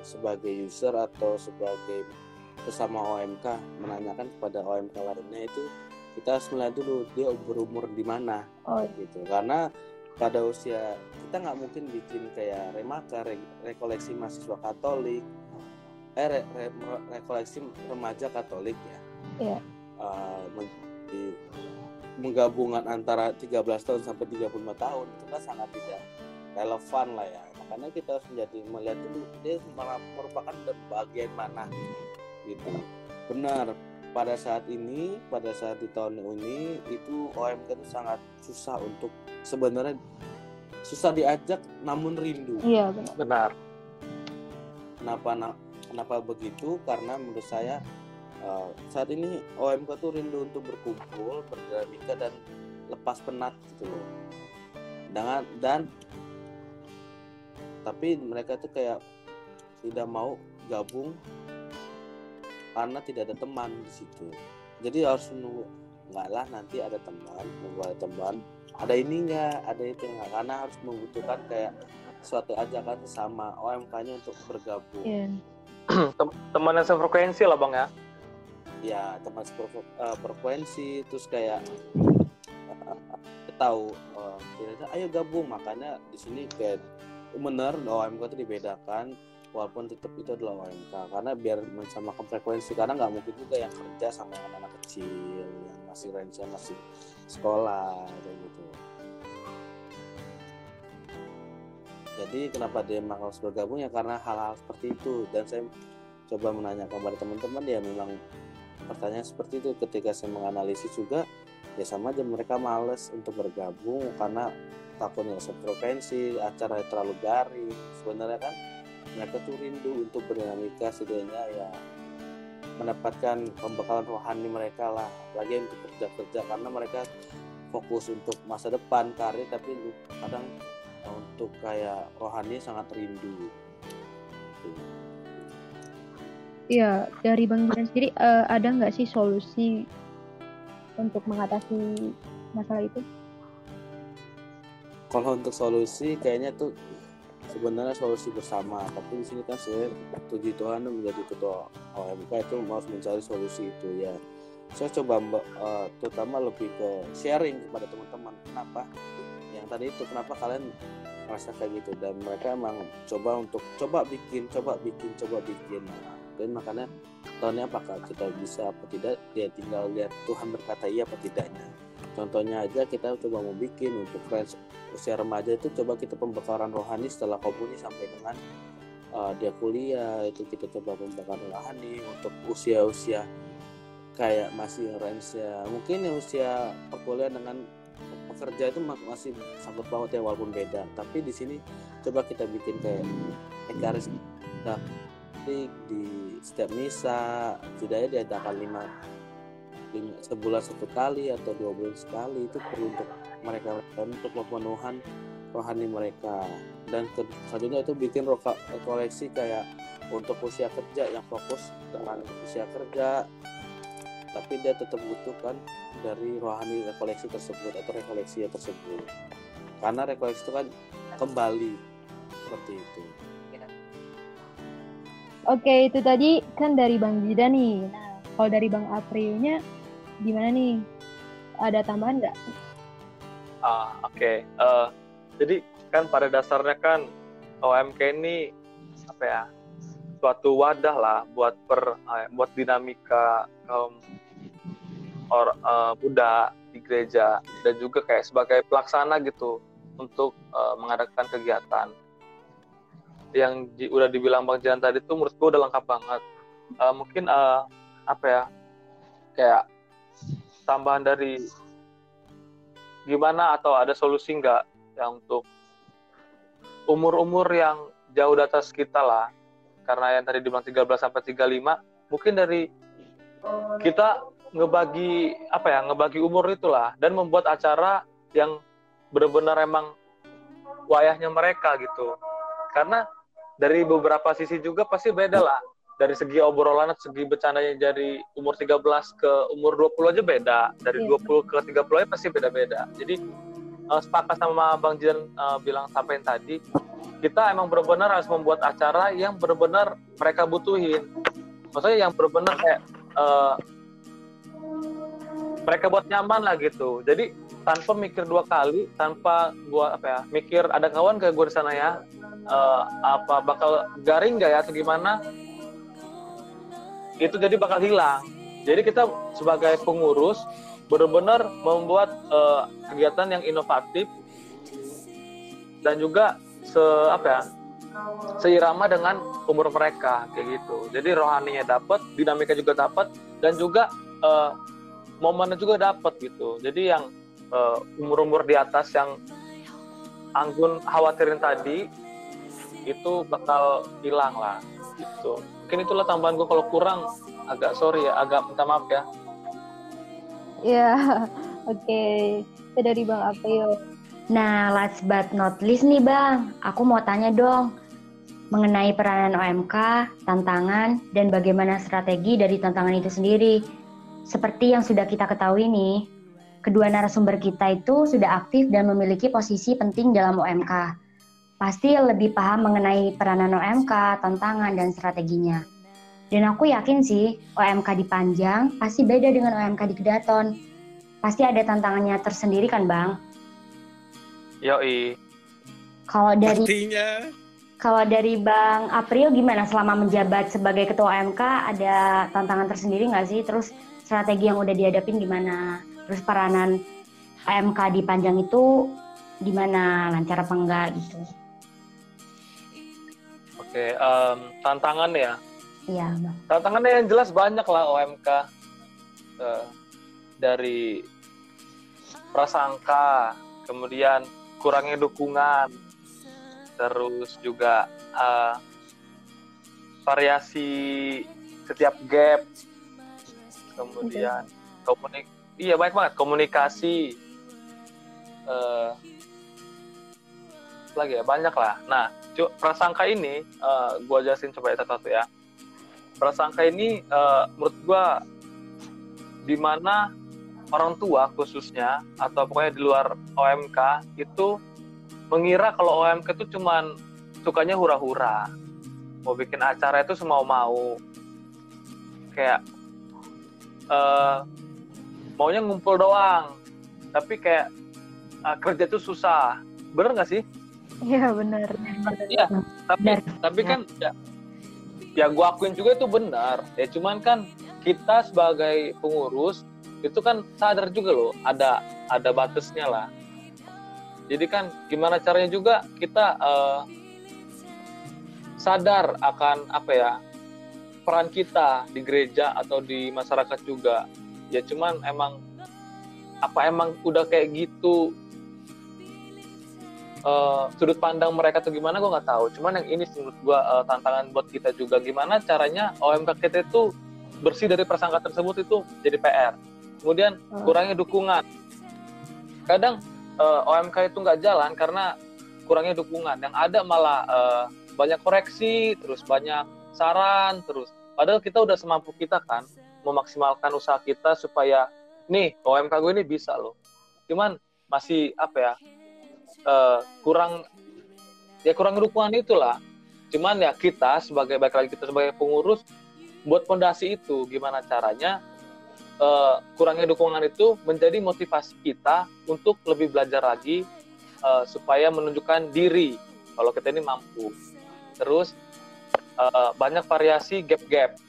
sebagai user atau sebagai sesama OMK menanyakan kepada OMK lainnya itu kita harus melihat dulu dia berumur di mana gitu, karena pada usia kita nggak mungkin bikin kayak remaka rekoleksi mahasiswa Katolik rekoleksi remaja Katolik ya, yeah. Menggabungan antara 13 tahun sampai 35 tahun itu kan sangat tidak relevan lah ya. Karena kita harus melihat dulu dia merupakan bagian mana gitu. Benar, pada saat ini, pada saat di tahun ini itu OMK itu sangat susah untuk, sebenarnya susah diajak namun rindu. Iya benar. Kenapa begitu? Karena menurut saya saat ini OMK itu rindu untuk berkumpul, berdinamika dan lepas penat gitu loh. Tapi mereka tuh kayak tidak mau gabung karena tidak ada teman di situ. Jadi harus nunggu, enggak lah nanti ada teman, ada ini enggak, ada itu enggak, karena harus membutuhkan kayak suatu ajakan sama OMK-nya untuk bergabung. Yeah. Teman yang sefrekuensi lah Bang ya. Ya, teman sefrekuensi, terus kayak tahu ayo gabung. Makanya di sini kayak benar, OMK itu dibedakan walaupun tetap itu adalah OMK karena biar mencamakan frekuensi, karena nggak mungkin juga yang kerja sama anak-anak kecil yang masih range masih sekolah kayak gitu. Jadi kenapa dia harus bergabung ya karena hal-hal seperti itu, dan saya coba menanyakan kepada teman-teman ya memang pertanyaan seperti itu. Ketika saya menganalisis juga ya sama aja, mereka malas untuk bergabung karena takutnya sefrekuensi, acaranya terlalu garing. Sebenarnya kan mereka tuh rindu untuk berdinamika setidaknya ya mendapatkan pembekalan rohani mereka lah, lagi untuk kerja-kerja karena mereka fokus untuk masa depan karir, tapi kadang untuk kayak rohani sangat rindu. Iya, dari Bang Jinan sendiri ada nggak sih solusi untuk mengatasi masalah itu? Kalau untuk solusi kayaknya tuh sebenarnya solusi bersama, tapi di sini kan saya puji Tuhan menjadi ketua OMK itu harus mencari solusi itu ya. Saya coba terutama lebih ke sharing kepada teman-teman, kenapa yang tadi itu, kenapa kalian merasa kayak gitu, dan mereka emang coba bikin. Dan makanya tahunnya apakah kita bisa apa tidak, dia tinggal lihat Tuhan berkata iya apa tidaknya. Contohnya aja kita coba mau bikin untuk friends usia remaja itu, coba kita pembekalan rohani setelah komuni sampai dengan dia kuliah, itu kita coba pembekalan rohani untuk usia-usia kayak masih range ya, mungkin yang usia perkuliahan dengan pekerja itu masih sangkut paut ya, walaupun beda. Tapi di sini coba kita bikin kayak ekaris di setiap misa, setidaknya diadakan 5 sebulan 1 kali atau 2 bulan sekali, itu perlu untuk mereka untuk pemenuhan rohani mereka. Dan selanjutnya itu bikin koleksi kayak untuk usia kerja yang fokus dengan usia kerja, tapi dia tetap butuhkan dari rohani rekoleksi tersebut atau rekoleksi tersebut, karena rekoleksi itu kan kembali seperti itu. Oke, itu tadi kan dari Bang Jida nih. Nah, kalau dari Bang Aprilnya gimana nih? Ada tambahan nggak? Oke. Jadi kan pada dasarnya kan OMK ini apa ya? Suatu wadah lah buat dinamika kaum Buddha di gereja, dan juga kayak sebagai pelaksana gitu untuk mengadakan kegiatan. Yang udah dibilang Bang Jinan tadi tuh menurut gue udah lengkap banget. Mungkin apa ya, kayak tambahan dari gimana atau ada solusi nggak yang untuk umur-umur yang jauh di atas kita lah, karena yang tadi dibilang 13 sampai 35 mungkin dari kita ngebagi umur itulah, dan membuat acara yang benar-benar emang wayahnya mereka gitu. Karena dari beberapa sisi juga pasti beda lah. Dari segi obrolan, segi bercandanya dari umur 13 ke umur 20 aja beda. Dari 20 ke 30 aja pasti beda-beda. Jadi sepakat sama Bang Jinan bilang sampein tadi, kita emang benar-benar harus membuat acara yang benar-benar mereka butuhin. Maksudnya yang benar-benar kayak mereka buat nyaman lah gitu. Jadi tanpa mikir 2 kali, tanpa gua apa ya, mikir ada kawan kayak gua di sana ya, apa bakal garing nggak ya atau gimana, itu jadi bakal hilang. Jadi kita sebagai pengurus benar-benar membuat kegiatan yang inovatif dan juga seirama dengan umur mereka kayak gitu. Jadi rohaninya dapat, dinamika juga dapat, dan juga momennya juga dapat gitu. Jadi yang umur-umur di atas yang Anggun khawatirin tadi itu bakal hilang lah gitu. Mungkin itulah tambahan gue, kalau kurang agak sorry ya, agak minta maaf ya. Iya, oke. Itu dari Bang April. Nah, last but not least nih Bang, aku mau tanya dong mengenai peranan OMK, tantangan, dan bagaimana strategi dari tantangan itu sendiri. Seperti yang sudah kita ketahui nih, kedua narasumber kita itu sudah aktif dan memiliki posisi penting dalam OMK. Pasti lebih paham mengenai peranan OMK, tantangan, dan strateginya. Dan aku yakin sih, OMK di Panjang pasti beda dengan OMK di Kedaton. Pasti ada tantangannya tersendiri kan, Bang? Yoi. Kalau dari Bang April gimana selama menjabat sebagai ketua OMK, ada tantangan tersendiri nggak sih? Terus strategi yang udah dihadapin gimana? Terus peranan OMK di Panjang itu gimana? Lancar apa enggak gitu? Oke, tantangan ya. Iya, Bang. Tantangannya yang jelas banyak lah OMK. Dari prasangka, kemudian kurangnya dukungan, terus juga variasi setiap gap, kemudian iya banyak banget komunikasi, lagi ya banyak lah. Nah prasangka ini gue jelasin coba satu-satu ya. Prasangka ini menurut gue dimana orang tua khususnya atau pokoknya di luar OMK itu mengira kalau OMK itu cuman sukanya hura-hura, mau bikin acara itu semau-mau, kayak maunya ngumpul doang, tapi kayak kerja itu susah, bener nggak sih? Iya benar. Iya, tapi kan ya gue akuin juga itu benar. Ya cuman kan kita sebagai pengurus itu kan sadar juga loh ada batasnya lah. Jadi kan gimana caranya juga kita sadar akan apa ya peran kita di gereja atau di masyarakat juga. Ya cuman emang udah kayak gitu sudut pandang mereka tuh gimana gue nggak tahu. Cuman yang ini menurut gue tantangan buat kita juga, gimana caranya OMK kita itu bersih dari prasangka tersebut, itu jadi PR. Kemudian kurangnya dukungan. Kadang OMK itu nggak jalan karena kurangnya dukungan. Yang ada malah banyak koreksi, terus banyak saran, terus. Padahal kita udah semampu kita kan, memaksimalkan usaha kita supaya nih OMK gue ini bisa loh. Cuman masih apa ya, kurang dukungan itulah. Cuman ya kita sebagai pengurus buat fondasi itu gimana caranya. Kurangnya dukungan itu menjadi motivasi kita untuk lebih belajar lagi supaya menunjukkan diri kalau kita ini mampu. Terus banyak variasi gap-gap,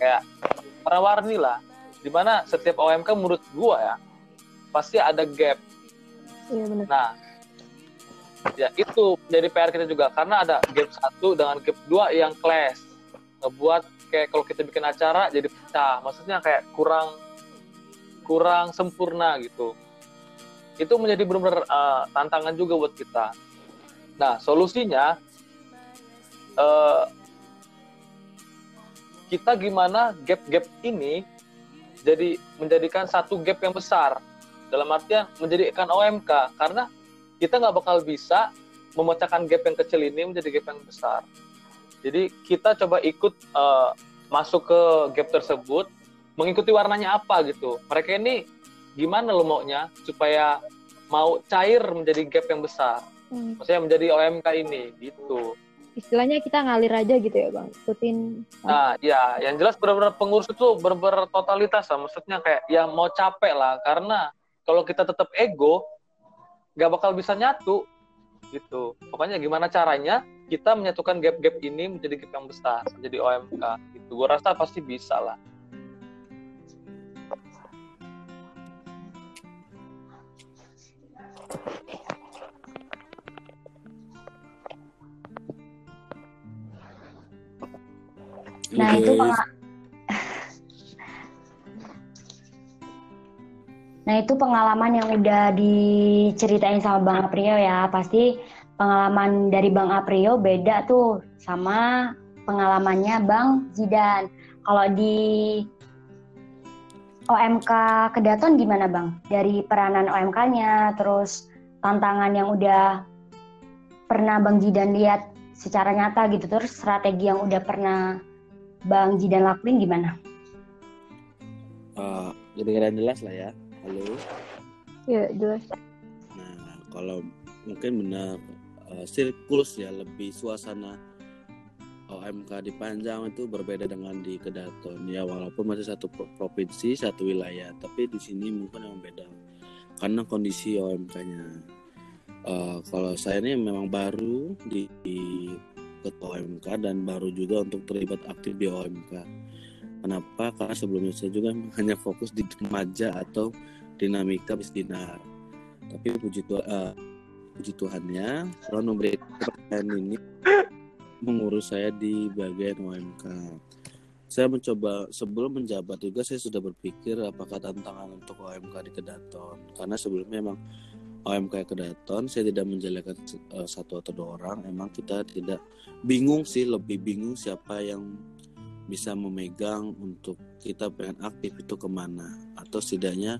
kayak warna-warni lah, dimana setiap OMK menurut gua ya pasti ada gap. Iya, benar. Nah ya itu jadi PR kita juga, karena ada gap 1 dengan gap 2 yang clash, ngebuat kayak kalau kita bikin acara jadi pecah, maksudnya kayak kurang sempurna gitu. Itu menjadi benar-benar tantangan juga buat kita. Nah solusinya kita gimana gap-gap ini jadi menjadikan satu gap yang besar, dalam artian menjadikan OMK, karena kita nggak bakal bisa memecahkan gap yang kecil ini menjadi gap yang besar. Jadi kita coba ikut masuk ke gap tersebut, mengikuti warnanya apa gitu. Mereka ini gimana lo maunya supaya mau cair menjadi gap yang besar. Maksudnya menjadi OMK ini gitu. Istilahnya kita ngalir aja gitu ya Bang, ikutin. Nah ya, yang jelas benar-benar pengurus itu benar-benar totalitas lah. Maksudnya kayak ya mau capek lah, karena kalau kita tetap ego gak bakal bisa nyatu gitu. Pokoknya gimana caranya kita menyatukan gap-gap ini menjadi gap yang besar, menjadi OMK gitu. Gue rasa pasti bisa lah. Nah itu pengalaman yang udah diceritain sama Bang Aprio ya. Pasti pengalaman dari Bang Aprio beda tuh sama pengalamannya Bang Zidan. Kalau di OMK Kedaton gimana Bang? Dari peranan OMK-nya, terus tantangan yang udah pernah Bang Zidan lihat secara nyata gitu, terus strategi yang udah pernah Bang Zidan lakuin gimana? Kedengeran jelas lah ya. Halo? Iya jelas. Nah kalau mungkin benar sirkulus ya, lebih suasana OMK di Panjang itu berbeda dengan di Kedaton ya, walaupun masih satu provinsi satu wilayah, tapi di sini mungkin yang beda karena kondisi OMK-nya. Kalau saya ini memang baru di ketua OMK dan baru juga untuk terlibat aktif di OMK. Kenapa? Karena sebelumnya saya juga hanya fokus di remaja atau dinamika bisdinar, tapi puji Tuhannya, Tuhan memberi kepercayaan ini mengurus saya di bagian OMK. Saya mencoba sebelum menjabat juga, saya sudah berpikir apakah tantangan untuk OMK di Kedaton, karena sebelumnya memang OMK Kedaton saya tidak menjelekkan satu atau dua orang. Emang kita tidak bingung sih, lebih bingung siapa yang bisa memegang untuk kita pengen aktif itu kemana, atau setidaknya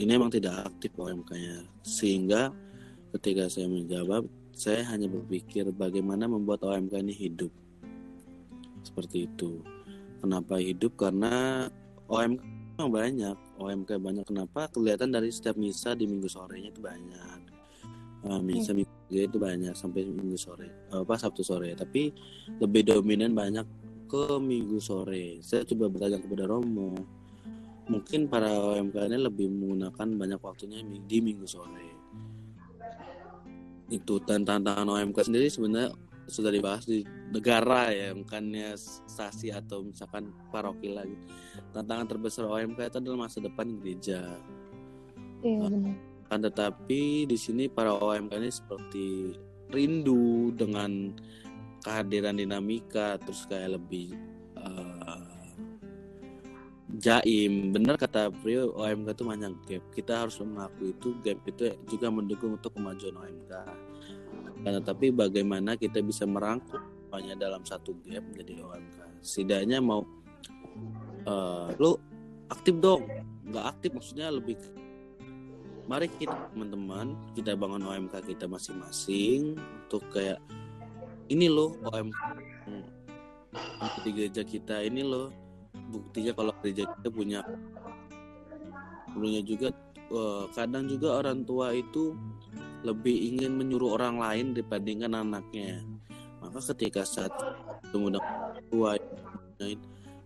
ini emang tidak aktif OMK-nya. Sehingga ketika saya menjawab, saya hanya berpikir bagaimana membuat OMK ini hidup. Seperti itu. Kenapa hidup? Karena OMK banyak, OMK banyak. Kenapa? Kelihatan dari setiap misa di minggu sorenya itu banyak, misa minggu itu banyak sampai minggu sore, apa Sabtu sore. Tapi lebih dominan banyak ke minggu sore. Saya coba bertanya kepada Romo, mungkin para OMK ini lebih menggunakan banyak waktunya di minggu sore. Itu tantangan OMK sendiri sebenarnya sudah dibahas di negara ya, bukannya stasi atau misalkan paroki lagi. Tantangan terbesar OMK itu adalah masa depan gereja. Iya benar. Kan tetapi di sini para OMK ini seperti rindu dengan kehadiran dinamika, terus kayak lebih jaim. Benar kata Prio, OMK itu banyak gap. Kita harus mengakui itu, gap itu juga mendukung untuk kemajuan OMK. Karena tapi bagaimana kita bisa merangkum banyak dalam satu gap menjadi OMK. Setidaknya mau lu aktif dong, nggak aktif maksudnya lebih. Mari kita teman-teman kita bangun OMK kita masing-masing untuk kayak ini loh OMK di gereja kita ini loh buktinya kalau gereja kita punya. Dulunya juga kadang juga orang tua itu lebih ingin menyuruh orang lain dibandingkan anaknya. Maka ketika saat mengundang ketua,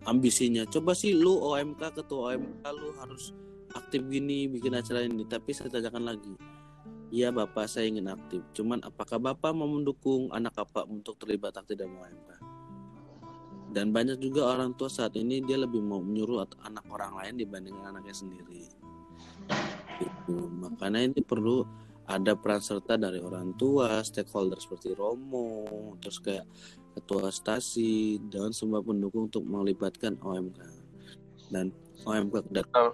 ambisinya, coba sih lu OMK, ketua OMK lu harus aktif gini, bikin acara ini. Tapi saya tanyakan lagi, ya bapak saya ingin aktif, cuman apakah bapak mau mendukung anak bapak untuk terlibat aktif dalam OMK? Dan banyak juga orang tua saat ini dia lebih mau menyuruh anak orang lain dibandingkan anaknya sendiri. Gitu. Makanya ini perlu ada peran serta dari orang tua, stakeholder seperti Romo, terus kayak ketua stasi dan semua pendukung untuk melibatkan OMK. Dan OMK Kedaton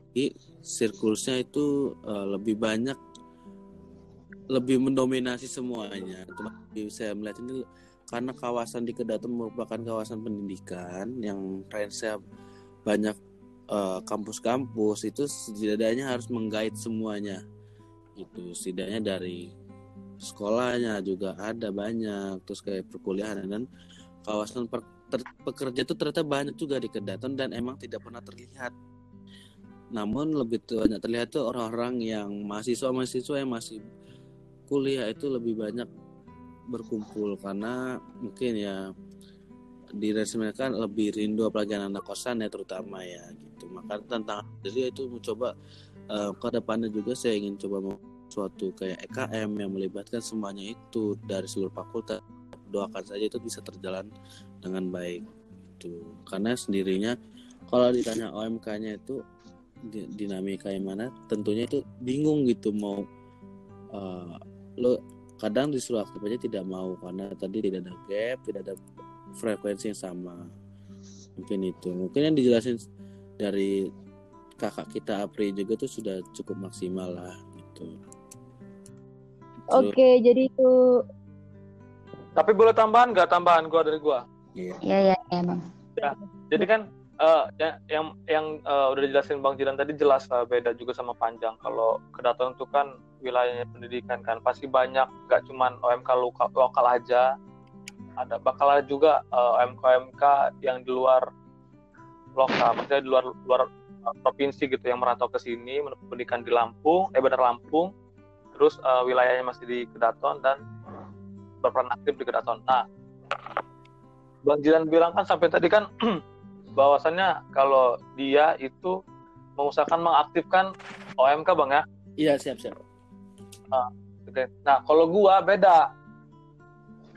sirkulsnya itu lebih banyak, lebih mendominasi semuanya. Tapi saya melihat ini karena kawasan di Kedaton merupakan kawasan pendidikan yang trennya banyak kampus-kampus itu setidaknya harus menggait semuanya. Itu setidaknya dari sekolahnya juga ada banyak, terus kayak perkuliahan dan kawasan pekerja itu ternyata banyak juga di Kedaton dan emang tidak pernah terlihat. Namun lebih banyak terlihat tuh orang-orang yang mahasiswa-mahasiswa yang masih kuliah itu lebih banyak berkumpul karena mungkin ya diresmikan lebih rindu apalagi anak kosan ya terutama ya gitu. Maka tantangan jadi itu mencoba ke depannya juga saya ingin coba suatu kayak EKM yang melibatkan semuanya itu dari seluruh fakultas. Doakan saja itu bisa terjalan dengan baik itu. Karena sendirinya kalau ditanya OMK-nya itu dinamika yang mana, tentunya itu bingung gitu mau lo kadang disuruh aktif aja tidak mau karena tadi tidak ada gap, tidak ada frekuensi yang sama. Mungkin itu. Mungkin yang dijelasin dari kakak kita April juga tuh sudah cukup maksimal lah gitu. Oke, jadi itu. Tapi boleh tambahan nggak tambahan gua dari gua? Iya, Bang. Ya, jadi kan yang udah dijelasin Bang Jiran tadi jelas lah beda juga sama Panjang. Kalau Kedaton itu kan wilayahnya pendidikan kan pasti banyak, nggak cuman OMK lokal aja. Ada bakal juga OMK yang di luar lokal, maksudnya di luar provinsi gitu yang merantau ke sini pendidikan di Lampung, Lampung, terus wilayahnya masih di Kedaton dan berperan aktif di Kedaton. Nah, Bang Jiran bilang kan sampai tadi kan bahwasannya kalau dia itu mengusahakan mengaktifkan OMK Bang ya? Iya siap. Okay. Nah kalau gua beda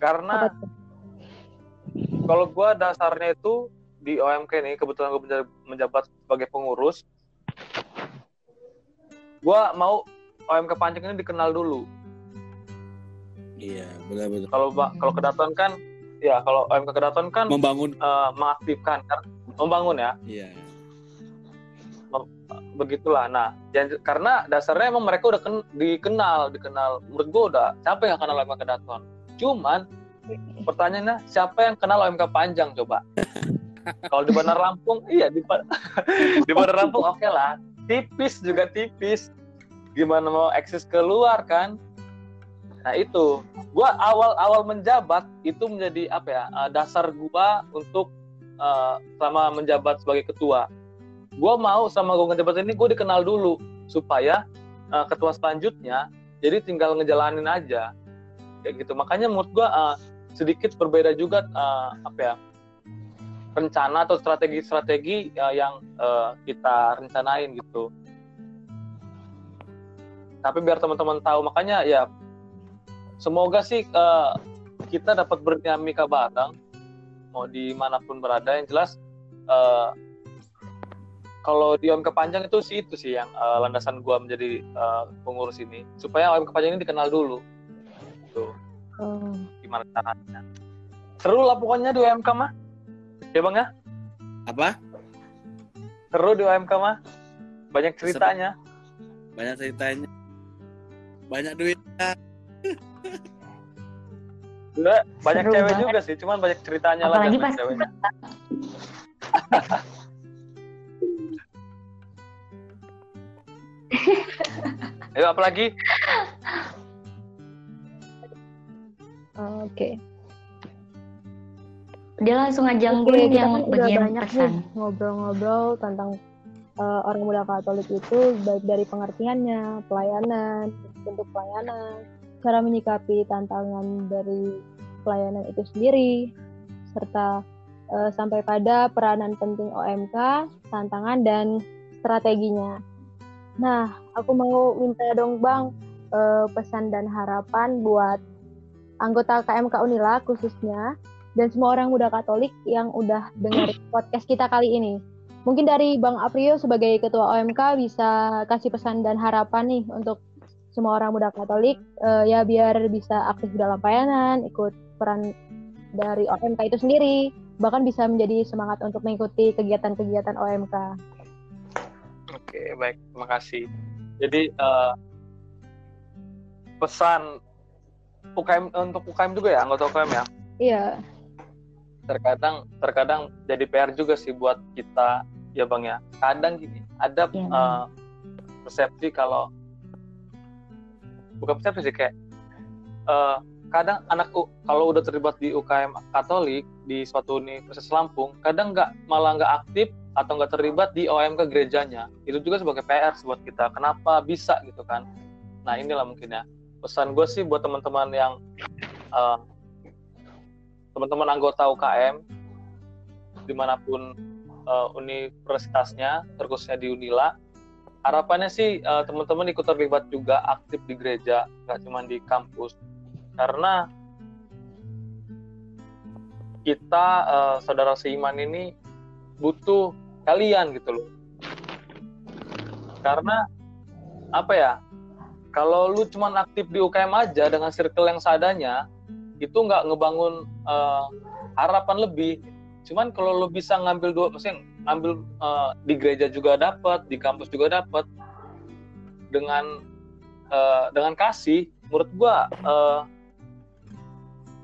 karena kalau gua dasarnya itu di OMK ini kebetulan gue menjabat sebagai pengurus. Gue mau OMK Panjang ini dikenal dulu. Iya, benar-benar. Kalau Kedaton kan, ya kalau OMK Kedaton kan mengaktifkan, membangun ya. Iya. begitulah. Nah, karena dasarnya emang mereka udah dikenal. Menurut gue udah, siapa yang kenal OMK Kedaton? Cuman pertanyaannya, siapa yang kenal OMK Panjang coba? Kalau di Bandar Lampung, iya di Bandar Lampung oke lah. Tipis. Gimana mau eksis keluar kan? Nah itu, gue awal menjabat itu menjadi apa ya, dasar gue untuk selama menjabat sebagai ketua. Gue mau sama gue ngejabat ini, gue dikenal dulu supaya ketua selanjutnya jadi tinggal ngejalanin aja kayak gitu. Makanya menurut gue sedikit berbeda juga apa ya, rencana atau strategi-strategi yang kita rencanain gitu. Tapi biar teman-teman tahu, makanya ya semoga sih kita dapat berdinamika bareng, mau dimanapun berada. Yang jelas kalau di OMK Panjang itu sih yang landasan gua menjadi pengurus ini, supaya OMK Panjang ini dikenal dulu. Tuh. Gimana caranya? Seru lah pokoknya di OMK mah. Ya bang ya? Apa? Seru di OMK mah. Banyak ceritanya. Banyak duitnya. Banyak seru cewek banget juga sih, cuman banyak ceritanya. Apalagi lah ceweknya. Ayo apalagi? Oke. Dia langsung ngajak gue yang bagian pesan. Ngobrol-ngobrol tentang orang muda Katolik itu, baik dari pengertiannya, pelayanan, bentuk pelayanan, cara menyikapi tantangan dari pelayanan itu sendiri, serta sampai pada peranan penting OMK, tantangan dan strateginya. Nah, aku mau minta dong Bang pesan dan harapan buat anggota KMK Unila khususnya, dan semua orang muda Katolik yang udah dengar podcast kita kali ini. Mungkin dari Bang Aprio sebagai ketua OMK bisa kasih pesan dan harapan nih untuk semua orang muda Katolik, ya biar bisa aktif dalam pelayanan, ikut peran dari OMK itu sendiri, bahkan bisa menjadi semangat untuk mengikuti kegiatan-kegiatan OMK. Oke, baik, terima kasih. Jadi pesan UKM untuk UKM juga ya, anggota UKM ya? Iya. Terkadang jadi PR juga sih buat kita, ya Bang ya. Kadang gini, ada persepsi kalau bukan persepsi sih, kayak kadang anakku kalau udah terlibat di UKM Katolik di suatu Universitas Lampung, kadang malah nggak aktif atau nggak terlibat di OMK gerejanya. Itu juga sebagai PR buat kita. Kenapa bisa gitu kan? Nah inilah mungkin ya pesan gue sih buat teman-teman yang teman-teman anggota UKM dimanapun universitasnya, terkhususnya di Unila. Harapannya sih teman-teman ikut terlibat juga, aktif di gereja, nggak cuma di kampus. Karena kita saudara seiman ini butuh kalian gitu loh. Karena apa ya? Kalau lu cuma aktif di UKM aja dengan circle yang seadanya, itu nggak ngebangun harapan lebih. Cuman kalau lu bisa ngambil di gereja juga dapat, di kampus juga dapat, dengan kasih, menurut gua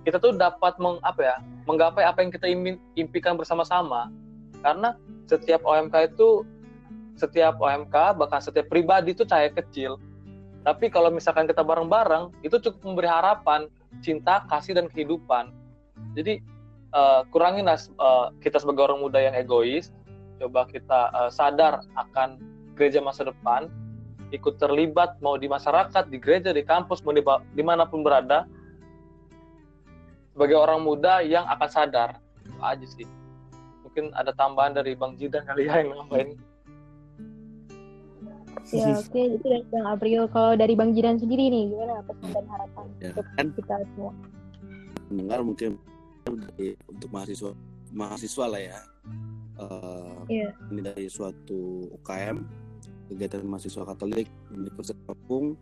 kita tuh dapat menggapai apa yang kita impikan bersama-sama. Karena setiap OMK bahkan setiap pribadi itu cahaya kecil, tapi kalau misalkan kita bareng-bareng itu cukup memberi harapan, cinta, kasih, dan kehidupan. Jadi kurangin kita sebagai orang muda yang egois, coba kita sadar akan gereja masa depan, ikut terlibat mau di masyarakat, di gereja, di kampus, mau dimanapun berada, sebagai orang muda yang akan sadar. Itu aja sih. Mungkin ada tambahan dari Bang Jidan kali ya yang nambahin. Ya oke, itu dari Bang Aprio. Kalau dari Bang Jidan sendiri nih, gimana pesan dan harapan untuk kita semua? Mendengar mungkin untuk mahasiswa lah ya, ini dari suatu UKM kegiatan mahasiswa Katolik Universitas Lampung.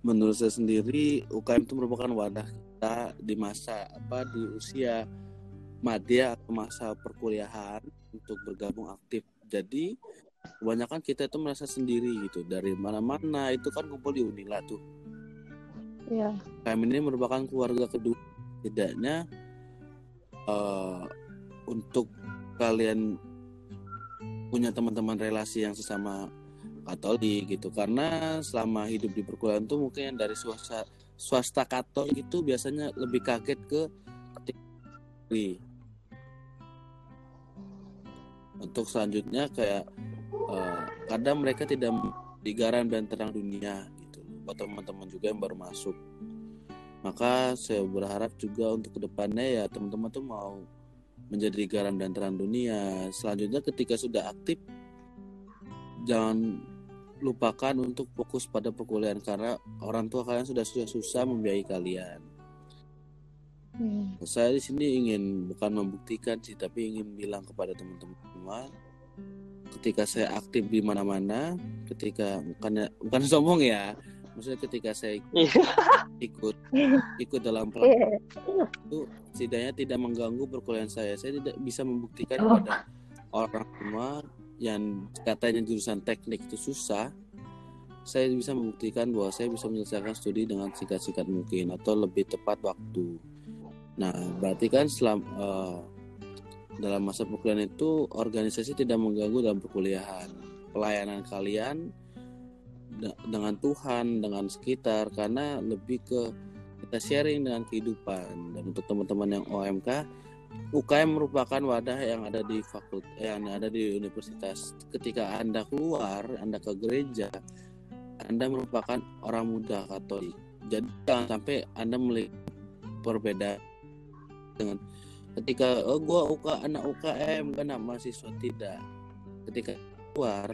Menurut saya sendiri UKM itu merupakan wadah kita di masa di usia madya atau masa perkuliahan untuk bergabung aktif. Jadi kebanyakan kita itu merasa sendiri gitu, dari mana-mana itu kan kumpul di Unila tuh. Iya. Kami ini merupakan keluarga kedua. Tidaknya untuk kalian punya teman-teman relasi yang sesama Katolik gitu, karena selama hidup di perkuliahan tuh mungkin yang dari swasta Katolik itu biasanya lebih kaget ke untuk selanjutnya kayak kadang mereka tidak digaran dan terang dunia gitu buat teman-teman juga yang baru masuk. Maka saya berharap juga untuk kedepannya ya teman-teman tuh mau menjadi garam dan terang dunia. Selanjutnya ketika sudah aktif jangan lupakan untuk fokus pada perkuliahan, karena orang tua kalian sudah susah-susah membiayai kalian. Saya di sini ingin bukan membuktikan sih, tapi ingin bilang kepada teman-teman semua, ketika saya aktif di mana-mana, ketika bukan sombong ya, maksudnya ketika saya ikut dalam pelatihan itu setidaknya tidak mengganggu perkuliahan saya. Saya tidak bisa membuktikan kepada orang semua yang katanya jurusan teknik itu susah. Saya bisa membuktikan bahwa saya bisa menyelesaikan studi dengan singkat-singkat mungkin atau lebih tepat waktu. Nah, berarti kan dalam masa perkuliahan itu organisasi tidak mengganggu dalam perkuliahan. Pelayanan kalian dengan Tuhan, dengan sekitar, karena lebih ke kita sharing dengan kehidupan. Dan untuk teman-teman yang OMK, UKM merupakan wadah yang ada di universitas. Ketika Anda keluar, Anda ke gereja, Anda merupakan orang muda Katolik. Jadi jangan sampai Anda melihat perbedaan dengan ketika anak UKM kan mahasiswa. Tidak, ketika keluar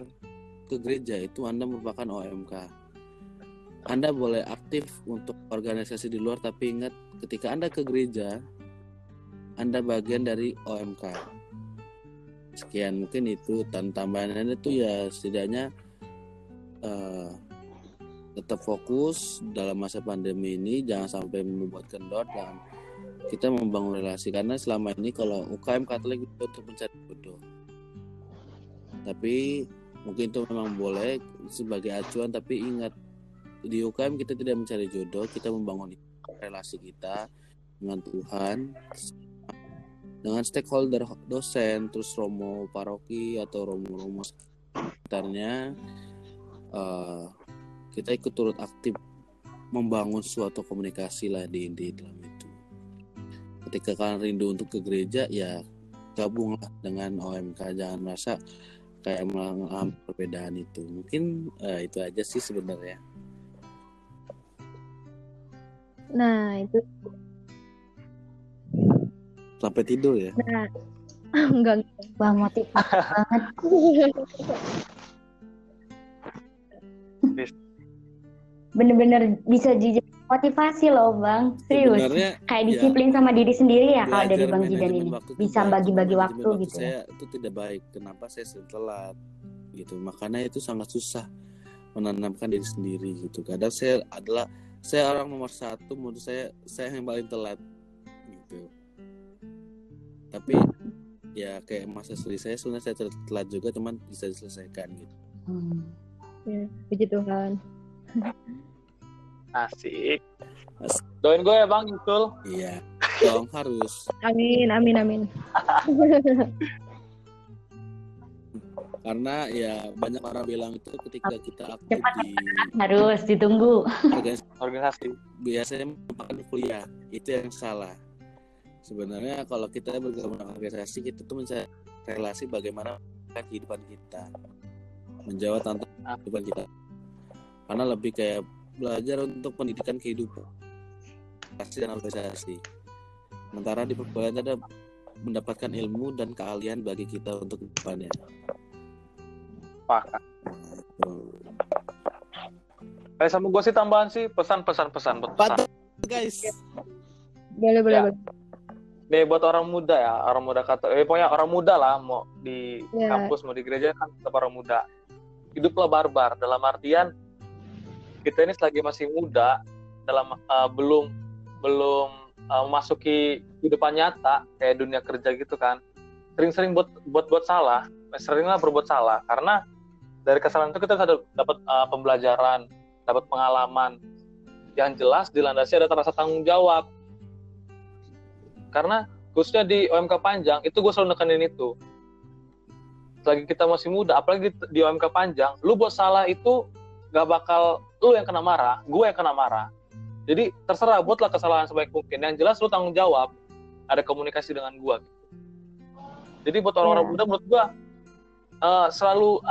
ke gereja itu Anda merupakan OMK. Anda boleh aktif untuk organisasi di luar, tapi ingat ketika Anda ke gereja Anda bagian dari OMK. Sekian mungkin itu tambahannya itu ya, setidaknya tetap fokus dalam masa pandemi ini, jangan sampai membuat kendor dan kita membangun relasi. Karena selama ini kalau UKM Katolik itu untuk mencari bodoh, tapi mungkin itu memang boleh sebagai acuan, tapi ingat di UKM kita tidak mencari jodoh, kita membangun relasi kita dengan Tuhan, dengan stakeholder dosen, terus romo paroki atau romo-romo sekitarnya. Kita ikut turut aktif membangun suatu komunikasi lah di dalam itu. Ketika kalian rindu untuk ke gereja ya gabunglah dengan OMK, jangan merasa kayak mengalami perbedaan itu. Mungkin itu aja sih sebenarnya. Nah itu sampai tidur ya? Nah enggak, bang motivasi banget. Bener-bener bisa motivasi loh Bang, serius. Sebenarnya, kayak disiplin ya, sama diri sendiri ya kalau dari Bang Jidan ini bisa bagi-bagi waktu gitu. Saya itu tidak baik, kenapa saya sering telat gitu, makanya itu sangat susah menanamkan diri sendiri gitu. Kadang saya orang nomor satu, menurut saya yang paling telat gitu. Tapi ya kayak masa studi saya sebenarnya saya telat juga, cuman bisa diselesaikan gitu. Ya, puji Tuhan. Asik. Doain gue ya Bang Yusul. Iya dong, harus. Amin. Karena ya banyak orang bilang itu ketika kita aktif harus ditunggu organisasi biasanya merupakan kuliah. Itu yang salah sebenarnya. Kalau kita bergabung dengan organisasi kita tuh mencari relasi bagaimana kehidupan kita, menjawab tantangan kehidupan kita, karena lebih kayak belajar untuk pendidikan kehidupan dan organisasi. Sementara di perkuliahan ada mendapatkan ilmu dan keahlian bagi kita untuk kedepannya. Pak. Sama gue sih tambahan sih pesan. Guys. Boleh. Nih buat orang muda ya, orang muda pokoknya orang muda lah, mau di kampus mau di gereja kan tetap orang muda. Hiduplah barbar, dalam artian kita ini selagi masih muda, dalam belum memasuki kehidupan nyata kayak dunia kerja gitu kan, sering-sering buat salah, seringlah berbuat salah, karena dari kesalahan itu kita dapat pembelajaran, dapat pengalaman yang jelas dilandasi ada rasa tanggung jawab. Karena khususnya di OMK Panjang itu gue selalu nekenin itu. Selagi kita masih muda, apalagi di OMK Panjang, lu buat salah itu gak bakal lu yang kena marah, gue yang kena marah. Jadi terserah, buatlah kesalahan sebaik mungkin. Yang jelas lu tanggung jawab, ada komunikasi dengan gue. Jadi buat orang-orang muda menurut gue selalu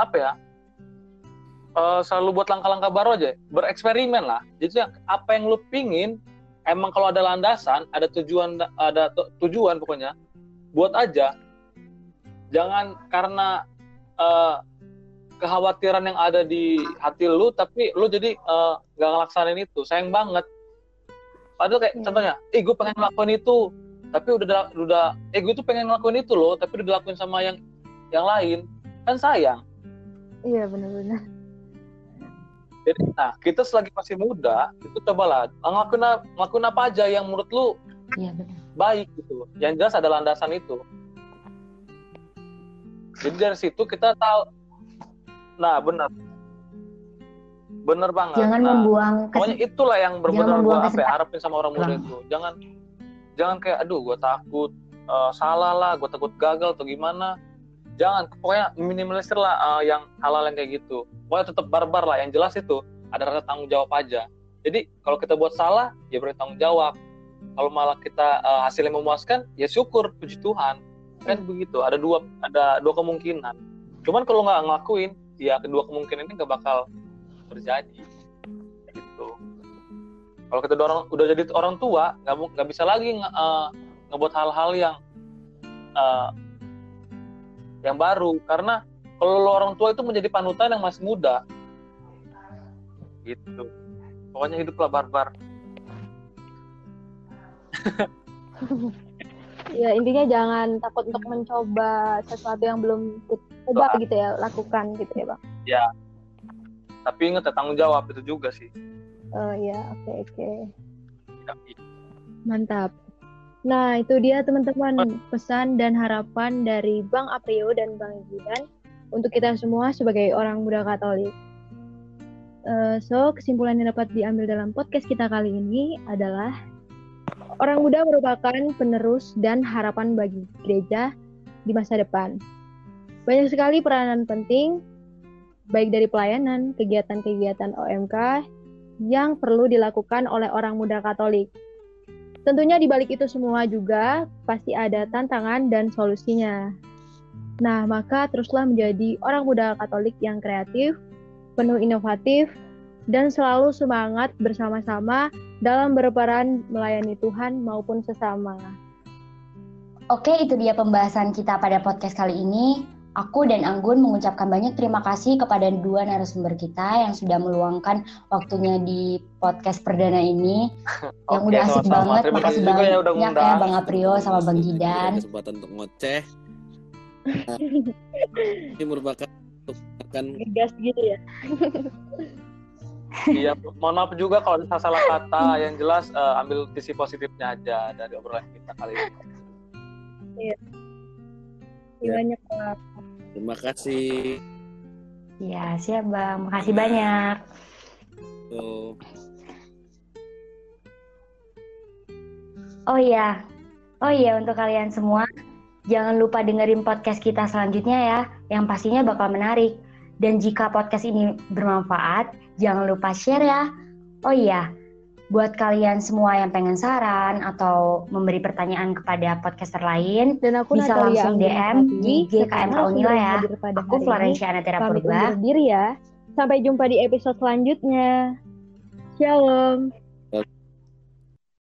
selalu buat langkah-langkah baru aja, bereksperimen lah. Jadi apa yang lu pingin, emang kalau ada landasan, ada tujuan pokoknya, buat aja. Jangan karena kekhawatiran yang ada di hati lu, tapi lu jadi gak ngelaksanain itu. Sayang banget. Padahal kayak contohnya, gue pengen ngelakuin itu, tapi gue tuh pengen ngelakuin itu loh, tapi udah dilakuin sama yang lain, kan sayang. Iya, benar-benar. Jadi, kita selagi masih muda, itu cobalah ngelakuin apa aja yang menurut lu baik gitu. Yang jelas ada landasan itu. Jadi dari situ kita tahu, benar banget. Jangan membuang pokoknya itulah yang benar-benar gue harapin sama orang muda itu. Jangan kayak gue takut salah lah, gue takut gagal atau gimana. Jangan, pokoknya minimalisir lah yang halal yang kayak gitu. Pokoknya tetap barbar lah, yang jelas itu ada rasa tanggung jawab aja. Jadi kalau kita buat salah, ya bertanggung jawab. Kalau malah kita hasilnya memuaskan, ya syukur, puji Tuhan. Kan begitu, ada dua kemungkinan. Cuman kalau nggak ngelakuin, ya kedua kemungkinan ini nggak bakal terjadi. Gitu. Kalau kita udah jadi orang tua, nggak bisa lagi ngebuat hal-hal yang baru. Karena kalau lo orang tua itu menjadi panutan yang masih muda. Gitu. Pokoknya hiduplah barbar. Ya, intinya jangan takut untuk mencoba sesuatu yang belum coba gitu ya, lakukan gitu ya, Bang. Ya. Tapi ingat ya, tanggung jawab itu juga sih. Oh iya, oke. Mantap. Nah, itu dia teman-teman pesan dan harapan dari Bang Aprio dan Bang Jidan untuk kita semua sebagai orang muda Katolik. So, kesimpulan yang dapat diambil dalam podcast kita kali ini adalah orang muda merupakan penerus dan harapan bagi gereja di masa depan. Banyak sekali peranan penting, baik dari pelayanan, kegiatan-kegiatan OMK, yang perlu dilakukan oleh orang muda Katolik. Tentunya di balik itu semua juga pasti ada tantangan dan solusinya. Nah, maka teruslah menjadi orang muda Katolik yang kreatif, penuh inovatif, dan selalu semangat bersama-sama dalam berperan melayani Tuhan maupun sesama. Oke, itu dia pembahasan kita pada podcast kali ini. Aku dan Anggun mengucapkan banyak terima kasih kepada dua narasumber kita yang sudah meluangkan waktunya di podcast perdana ini. Yang udah asik banget. Terima kasih banyak ya Bang Aprio sama Bang Jidan. Kesempatan untuk ngoceh. Ini merupakan gas gitu ya. Iya, mohon maaf juga kalau ada salah kata. Yang jelas ambil sisi positifnya aja dari obrolan kita kali ini. Iya. Banyak Pak. Terima kasih. Iya, siap Bang. Makasih banyak. Oh iya untuk kalian semua jangan lupa dengerin podcast kita selanjutnya ya, yang pastinya bakal menarik. Dan jika podcast ini bermanfaat, jangan lupa share ya. Oh iya, buat kalian semua yang pengen saran atau memberi pertanyaan kepada podcaster lain, dan aku bisa Natalia langsung DM di GKM Unila ya. Aku Florensia Anatera Purba. Pamit undur diri ya. Sampai jumpa di episode selanjutnya. Shalom.